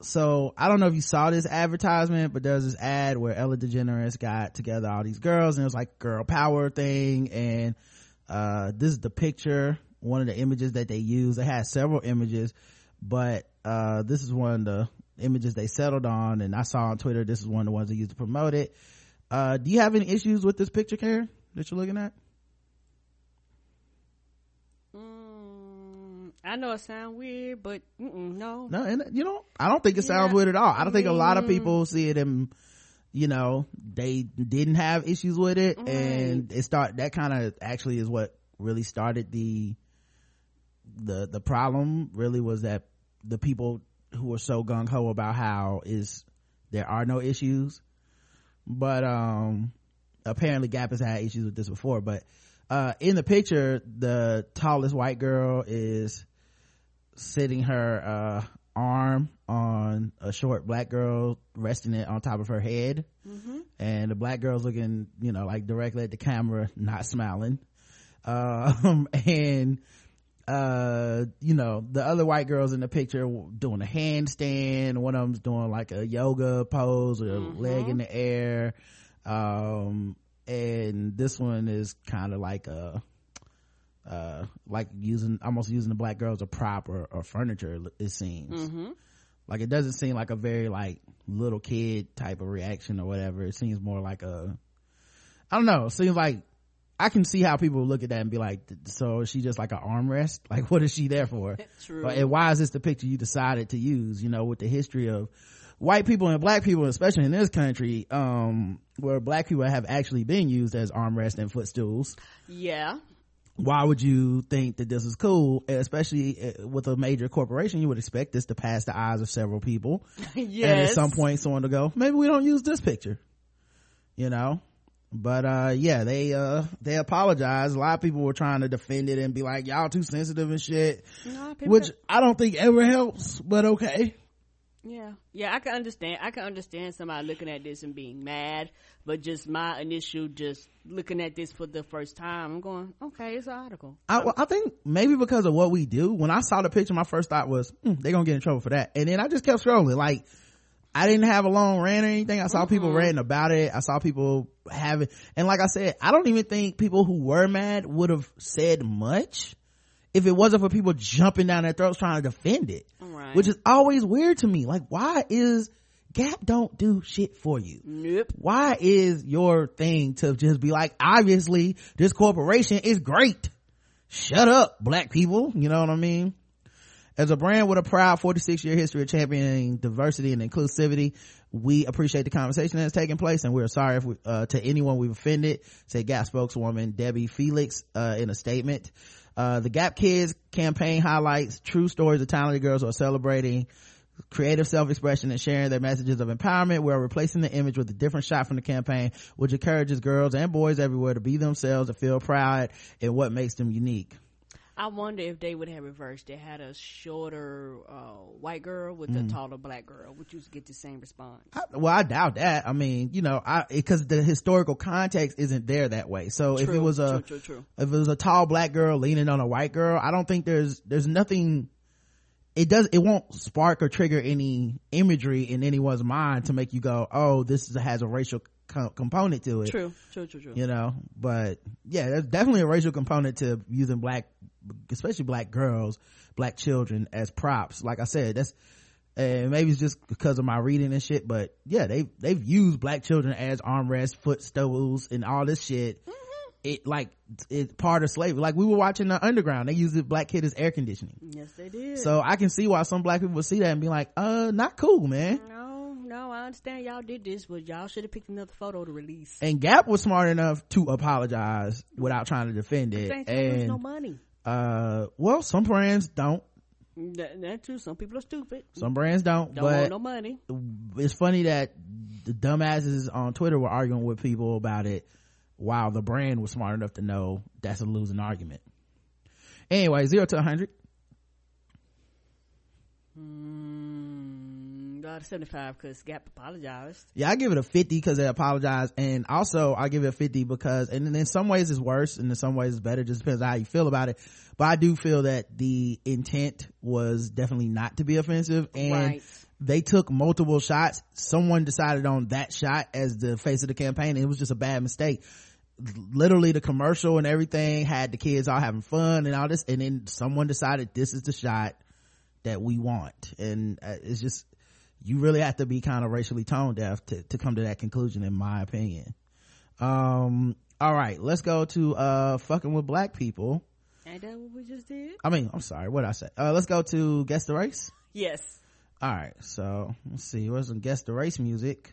so, I don't know if you saw this advertisement, but there's this ad where Ella DeGeneres got together all these girls, and it was like girl power thing. And uh, this is the picture. One of the images that they used. They had several images, but uh this is one of the images they settled on, and I saw on Twitter this is one of the ones they used to promote it. Uh do you have any issues with this picture, Karen, that you're looking at? Mm, I know it sounds weird, but no no and you know, I don't think it sounds yeah. weird at all. I don't think a lot of people see it and, you know, they didn't have issues with it. Right. And it start that kind of actually is what really started the the the problem, really, was that the people who were so gung-ho about how is there are no issues. But um apparently Gap has had issues with this before, but uh in the picture the tallest white girl is sitting her uh arm on a short black girl, resting it on top of her head. Mm-hmm. And the black girl's looking, you know, like directly at the camera, not smiling. Um and uh you know, the other white girls in the picture doing a handstand, one of them's doing like a yoga pose with mm-hmm. a leg in the air, um and this one is kind of like a uh like using almost using the black girl as a prop or, or furniture, it seems. Mm-hmm. Like, it doesn't seem like a very like little kid type of reaction or whatever. It seems more like a, I don't know, it seems like I can see how people look at that and be like, so is she just like an armrest? Like, what is she there for? True. And why is this the picture you decided to use, you know, with the history of white people and black people, especially in this country, um, where black people have actually been used as armrests and footstools. Yeah. Why would you think that this is cool? And especially with a major corporation, you would expect this to pass the eyes of several people. Yes. And at some point someone will go, maybe we don't use this picture, you know? But uh yeah, they uh they apologized. A lot of people were trying to defend it and be like, y'all too sensitive and shit, no, which don't... I don't think ever helps, but okay. Yeah. Yeah, I can understand. I can understand somebody looking at this and being mad, but just my initial just looking at this for the first time, I'm going, okay, it's an article. I, I think maybe because of what we do, when I saw the picture, my first thought was, hmm, they're going to get in trouble for that. And then I just kept scrolling. Like, I didn't have a long rant or anything. I saw mm-hmm. people ranting about it. I saw people having, and like I said, I don't even think people who were mad would have said much if it wasn't for people jumping down their throats trying to defend it, right. Which is always weird to me. Like, why is Gap don't do shit for you? Nope. Why is your thing to just be like, obviously this corporation is great, shut up black people, you know what I mean? As a brand with a proud forty-six year history of championing diversity and inclusivity, we appreciate the conversation that has taken place, and we're sorry if we, uh, to anyone we've offended, said Gap spokeswoman Debbie Felix uh, in a statement. Uh, the Gap Kids campaign highlights true stories of talented girls who are celebrating creative self-expression and sharing their messages of empowerment. We're replacing the image with a different shot from the campaign, which encourages girls and boys everywhere to be themselves and feel proud in what makes them unique. I wonder if they would have reversed. They had a shorter uh, white girl with mm. a taller black girl. Would you get the same response? I, well, I doubt that. I mean, you know, I because the historical context isn't there that way. So true, if it was a true, true, true. if it was a tall black girl leaning on a white girl, I don't think there's there's nothing. It does. It won't spark or trigger any imagery in anyone's mind to make you go, "Oh, this is, has a racial co- component to it." True, true, true, true. You know, but yeah, there's definitely a racial component to using black. Especially black girls, black children as props. Like I said, that's and uh, maybe it's just because of my reading and shit, but yeah, they they've used black children as armrests, footstools, and all this shit. Mm-hmm. It like it's part of slavery. Like we were watching The Underground, they used the black kid as air conditioning. Yes, they did. So I can see why some black people would see that and be like, "Uh, not cool, man." No, no, I understand y'all did this, but y'all should have picked another photo to release. And Gap was smart enough to apologize without trying to defend it. Thanks, and there's no money. Uh, well, some brands don't. That, that too. Some people are stupid. Some brands don't. Don't want no money. It's funny that the dumbasses on Twitter were arguing with people about it, while the brand was smart enough to know that's a losing argument. Anyway, zero to a hundred. Mm, got a seventy-five because Gap apologized. Yeah, I give it a fifty because they apologized, and also I give it a fifty because, and in some ways it's worse, and in some ways it's better. Just depends on how you feel about it. But I do feel that the intent was definitely not to be offensive, and right. They took multiple shots. Someone decided on that shot as the face of the campaign, and it was just a bad mistake. Literally, the commercial and everything had the kids all having fun and all this, and then someone decided this is the shot that we want, and it's just, you really have to be kind of racially tone deaf to, to come to that conclusion, in my opinion. Um all right, let's go to uh fucking with black people. Ain't that what we just did? I mean, I'm sorry, what I said. Uh let's go to guess the race. Yes. All right, so let's see, where's some guess the race music?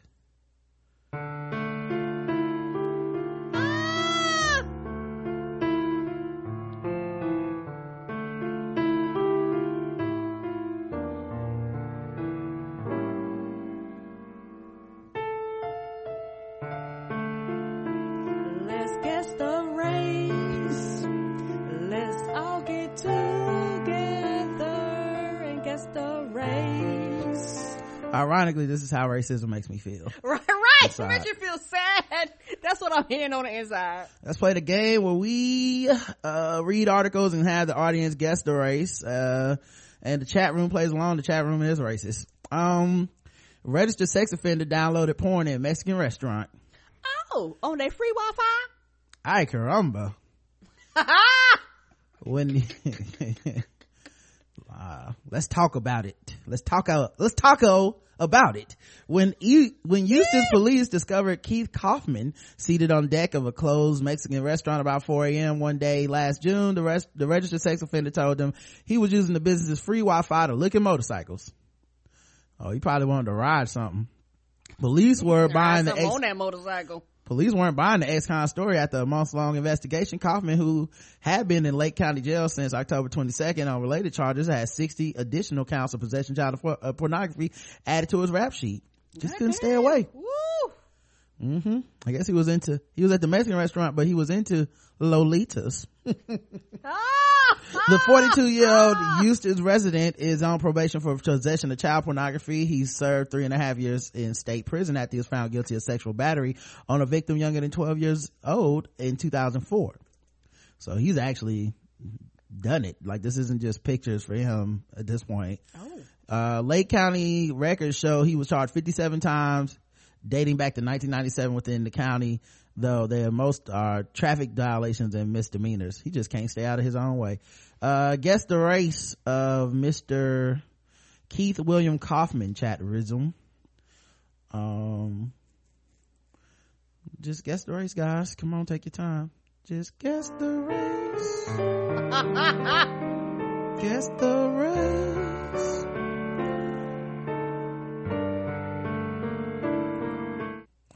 Ironically, this is how racism makes me feel. Right, right. It makes you feel sad. That's what I'm hearing on the inside. Let's play the game where we uh, read articles and have the audience guess the race. Uh, and the chat room plays along. The chat room is racist. Um, registered sex offender downloaded porn in Mexican restaurant. Oh, on their free Wi-Fi? Ay, caramba. When... uh, let's talk about it. Let's talk out. Let's taco about it. When you, when Houston police discovered Keith Kaufman seated on deck of a closed Mexican restaurant about four a.m. one day last June, the rest, the registered sex offender told them he was using the business's free Wi-Fi to look at motorcycles. Oh, he probably wanted to ride something. Police were buying the ex- on that motorcycle. Police weren't buying the ex-con story after a month-long investigation. Kaufman, who had been in Lake County Jail since October twenty-second on related charges, had sixty additional counts of possession child pornography added to his rap sheet. Just couldn't stay away. Woo. Mm-hmm. I guess he was into, he was at the Mexican restaurant, but he was into Lolitas. The forty-two-year-old Houston's resident is on probation for possession of child pornography. He served three and a half years in state prison after he was found guilty of sexual battery on a victim younger than twelve years old in two thousand four. So he's actually done it. Like, this isn't just pictures for him at this point. Oh. Uh, Lake County records show he was charged fifty-seven times, dating back to nineteen ninety-seven within the county, though their most are traffic violations and misdemeanors. He just can't stay out of his own way. Uh, guess the race of Mister Keith William Kaufman, chat rhythm. Um, just guess the race, guys. Come on, take your time. Just guess the race. Guess the race.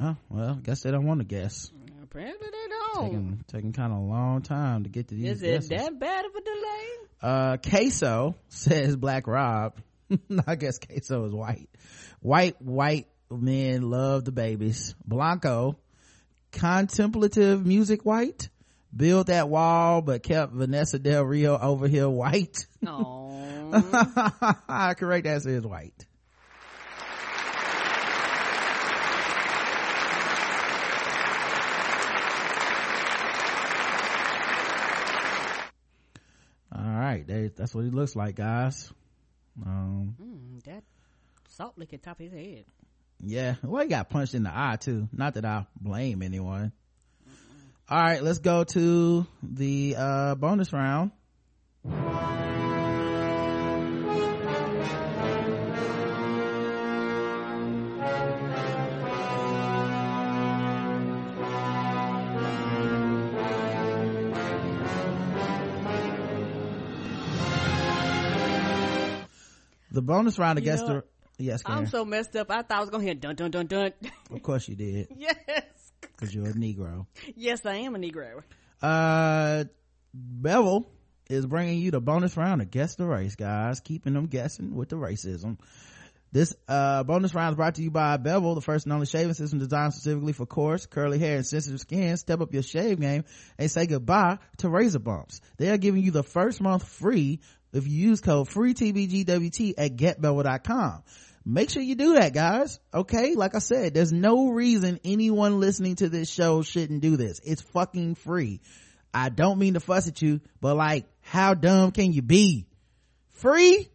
Oh, well, I guess they don't want to guess. Apparently they don't. Taking, taking kind of a long time to get to these. Is it guesses. That bad of a delay? Uh, Queso says Black Rob. I guess Queso is white. White, white men love the babies. Blanco, contemplative music white. Built that wall, but kept Vanessa Del Rio over here white. Aww. Correct answer is white. All right, they, that's what he looks like, guys. Um, mm, that salt lick at top of his head. Yeah, well, he got punched in the eye too. Not that I blame anyone. Mm-mm. All right, let's go to the uh, bonus round. The bonus round against you know, the yes. Karen. I'm so messed up. I thought I was gonna hear dun dun dun dun. Of course you did. Yes, because you're a Negro. Yes, I am a Negro. Uh, Bevel is bringing you the bonus round to guess the race, guys. Keeping them guessing with the racism. This uh bonus round is brought to you by Bevel, the first and only shaving system designed specifically for coarse, curly hair and sensitive skin. Step up your shave game and say goodbye to razor bumps. They are giving you the first month free if you use code FREETBGWT at get bevel dot com. Make sure you do that, guys. Okay? Like I said, there's no reason anyone listening to this show shouldn't do this. It's fucking free. I don't mean to fuss at you, but like, how dumb can you be? Free?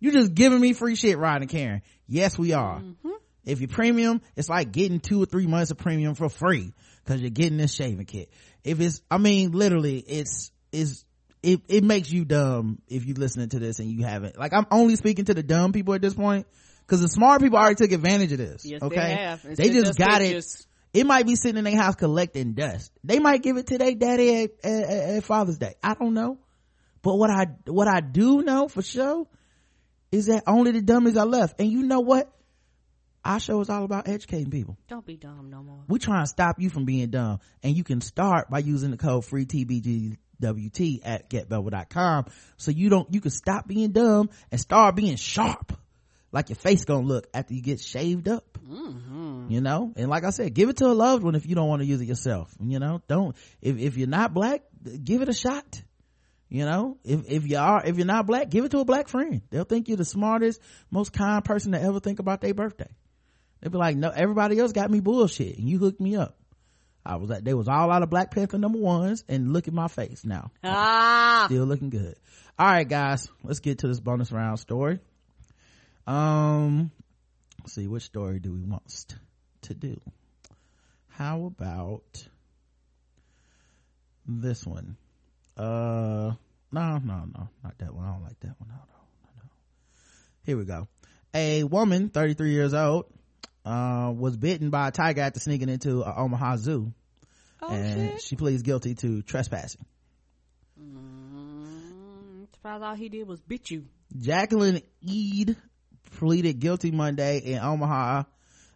You're just giving me free shit, Rod and Karen. Yes, we are. Mm-hmm. If you're premium, it's like getting two or three months of premium for free because you're getting this shaving kit. If it's, I mean, literally, it's, it's, It, it makes you dumb if you listening to this and you haven't. Like, I'm only speaking to the dumb people at this point because the smart people already took advantage of this. Yes, okay, they have. It's they just got it. Just... It might be sitting in their house collecting dust. They might give it to their daddy at, at, at Father's Day. I don't know, but what I what I do know for sure is that only the dummies are left. And you know what? Our show is all about educating people. Don't be dumb no more. We're trying to stop you from being dumb, and you can start by using the code FREETBG. W T at get bevel dot com, so you don't you can stop being dumb and start being sharp, like your face gonna look after you get shaved up. Mm-hmm. You know, and like I said, give it to a loved one if you don't want to use it yourself. You know, don't if, if you're not black, give it a shot. You know, if if you are if you're not black, give it to a black friend. They'll think you're the smartest, most kind person to ever think about their birthday. They'll be like, no, everybody else got me bullshit and you hooked me up. I was like, they was all out of Black Panther number ones, and look at my face now. Ah. Still looking good. All right, guys, let's get to this bonus round story. Um, let's see, which story do we want to do? How about this one? Uh, no, no, no, not that one. I don't like that one. Hold on. Here we go. A woman, thirty-three years old, uh, was bitten by a tiger after sneaking into an Omaha zoo. Oh, and shit. She pleads guilty to trespassing. Mm, surprised all he did was bit you. Jacqueline Eid pleaded guilty Monday in Omaha,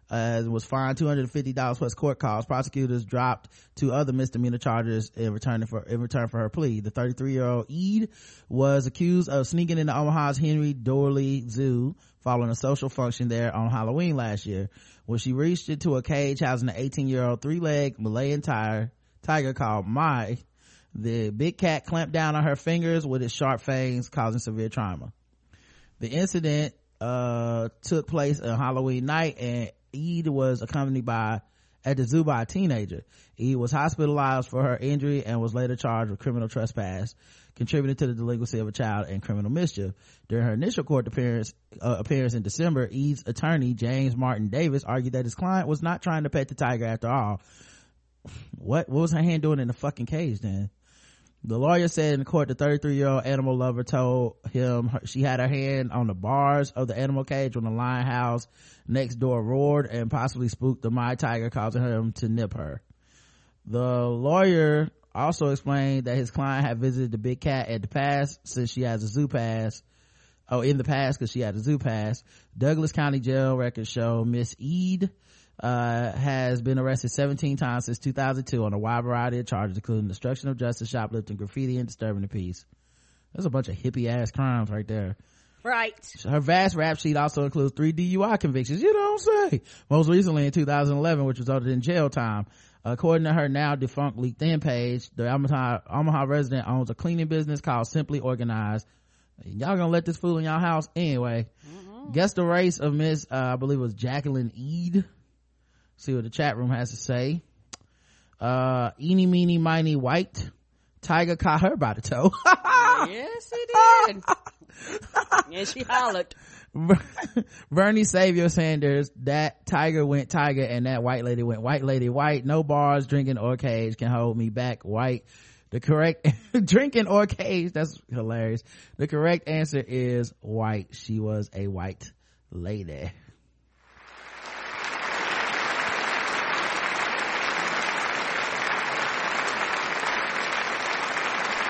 uh, was fined two hundred fifty dollars plus court costs. Prosecutors dropped two other misdemeanor charges in return for, in return for her plea. The thirty-three-year-old Eid was accused of sneaking into Omaha's Henry Dorley Zoo following a social function there on Halloween last year, when she reached into a cage housing an eighteen-year-old three-legged Malayan tiger, tiger called Mai. The big cat clamped down on her fingers with its sharp fangs, causing severe trauma. The incident uh took place on Halloween night, and Eid was accompanied by at the zoo by a teenager. Eid was hospitalized for her injury and was later charged with criminal trespass, contributing to the delinquency of a child, and criminal mischief. During her initial court appearance uh, appearance in December, Eve's attorney, James Martin Davis, argued that his client was not trying to pet the tiger after all. What, what was her hand doing in the fucking cage then? The lawyer said in court the thirty-three-year-old animal lover told him her, she had her hand on the bars of the animal cage when the lion house next door roared and possibly spooked the Mai tiger, causing him to nip her. The lawyer also explained that his client had visited the big cat at the past since she has a zoo pass. Oh, in the past because she had a zoo pass. Douglas County jail records show Miss Eid uh has been arrested seventeen times since two thousand two on a wide variety of charges, including destruction of justice, shoplifting, graffiti, and disturbing the peace. There's a bunch of hippie ass crimes right there. Right. Her vast rap sheet also includes three D U I convictions. You don't say. Most recently in two thousand eleven, which resulted in jail time. According to her now defunct LinkedIn page, the Omaha, Omaha resident owns a cleaning business called Simply Organized. Y'all gonna let this fool in y'all house anyway. Mm-hmm. Guess the race of Miss uh, I believe it was Jacqueline Eid. See what the chat room has to say. Uh, eeny, meeny, miny, white. Tiger caught her by the toe. Yes, he did. And she hollered. Bernie Savior Sanders, that tiger went tiger and that white lady went white lady white. No bars, drinking, or cage can hold me back, white. The correct, drinking or cage, that's hilarious. The correct answer is white. She was a white lady.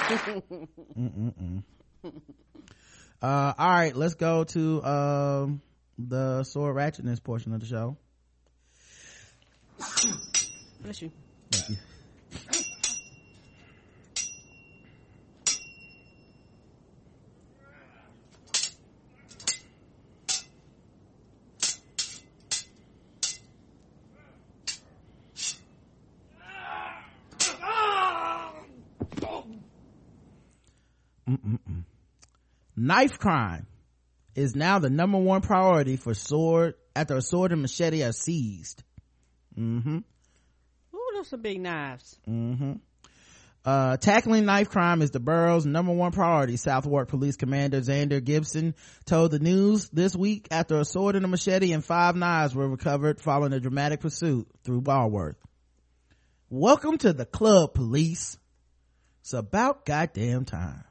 Mm-mm-mm. Uh, all right, let's go to um the sword ratchetness portion of the show. Bless you. Thank you. Knife crime is now the number one priority for sword after a sword and machete are seized. Mm-hmm. Ooh, those are big knives. Mm-hmm. Uh, tackling knife crime is the borough's number one priority, South Wark Police Commander Xander Gibson told the news this week after a sword and a machete and five knives were recovered following a dramatic pursuit through Ballworth. Welcome to the club, police. It's about goddamn time.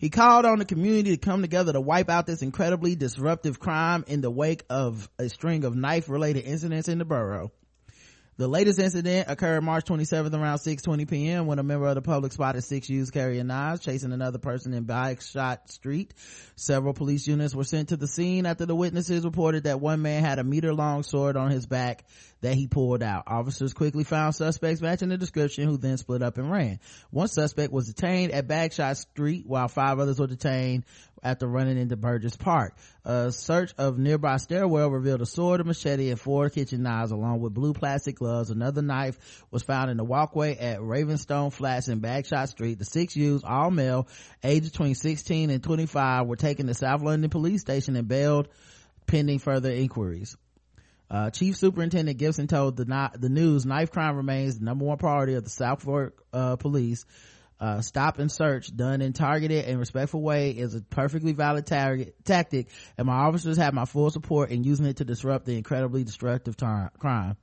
He called on the community to come together to wipe out this incredibly disruptive crime in the wake of a string of knife-related incidents in the borough. The latest incident occurred March twenty-seventh around six twenty p.m. when a member of the public spotted six youths carrying knives chasing another person in Bykeshot Street. Several police units were sent to the scene after the witnesses reported that one man had a meter-long sword on his back that he pulled out. Officers quickly found suspects matching the description, who then split up and ran. One suspect was detained at Bykeshot Street while five others were detained after running into Burgess Park. A search of nearby stairwell revealed a sword, a machete, and four kitchen knives along with blue plastic gloves. Another knife was found in the walkway at Ravenstone Flats in Bagshot Street. The six youths, all male, aged between sixteen and twenty-five, were taken to South London Police Station and bailed pending further inquiries. Uh, Chief Superintendent Gibson told the, the news knife crime remains the number one priority of the South Fork uh, Police. Uh, stop and search done in targeted and respectful way is a perfectly valid target tactic, and my officers have my full support in using it to disrupt the incredibly destructive tar- crime.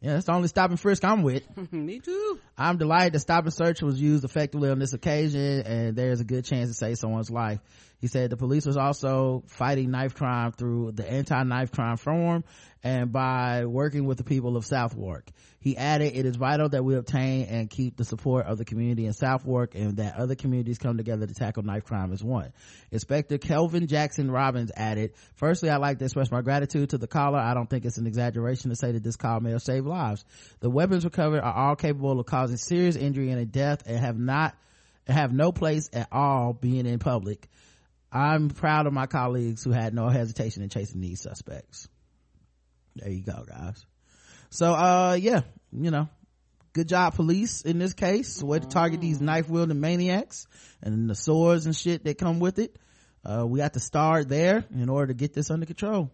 Yeah, that's the only stop and frisk I'm with. Me too. I'm delighted that stop and search was used effectively on this occasion, and there's a good chance to save someone's life. He said the police was also fighting knife crime through the anti-knife crime forum and by working with the people of Southwark. He added, it is vital that we obtain and keep the support of the community in Southwark and that other communities come together to tackle knife crime as one. Inspector Kelvin Jackson Robbins added, firstly, I'd like to express my gratitude to the caller. I don't think it's an exaggeration to say that this call may have saved lives. The weapons recovered are all capable of causing serious injury and a death and have not, have no place at all being in public. I'm proud of my colleagues who had no hesitation in chasing these suspects. There you go, guys. So, uh, yeah, you know, good job, police, in this case. Way to target these knife-wielding maniacs and the swords and shit that come with it. Uh, we got to start there in order to get this under control.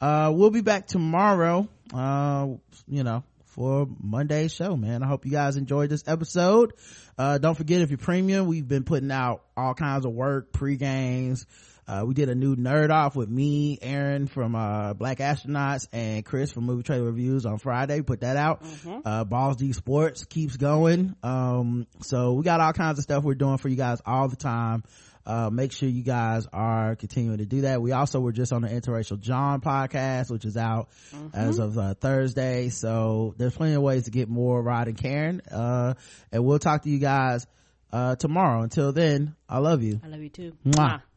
Uh, we'll be back tomorrow, uh, you know, for Monday's show, man. I hope you guys enjoyed this episode. Uh, don't forget, if you're premium, we've been putting out all kinds of work, pre-games. Uh, we did a new nerd off with me, Aaron from uh Black Astronauts, and Chris from Movie Trailer Reviews on Friday. Put that out. Mm-hmm. Uh, Balls D Sports keeps going. Um, so we got all kinds of stuff we're doing for you guys all the time. Uh, make sure you guys are continuing to do that. We also were just on the Interracial John podcast, which is out mm-hmm. as of uh, Thursday. So there's plenty of ways to get more Rod and Karen. Uh, and we'll talk to you guys, uh, tomorrow. Until then, I love you. I love you too. Mwah. Mwah.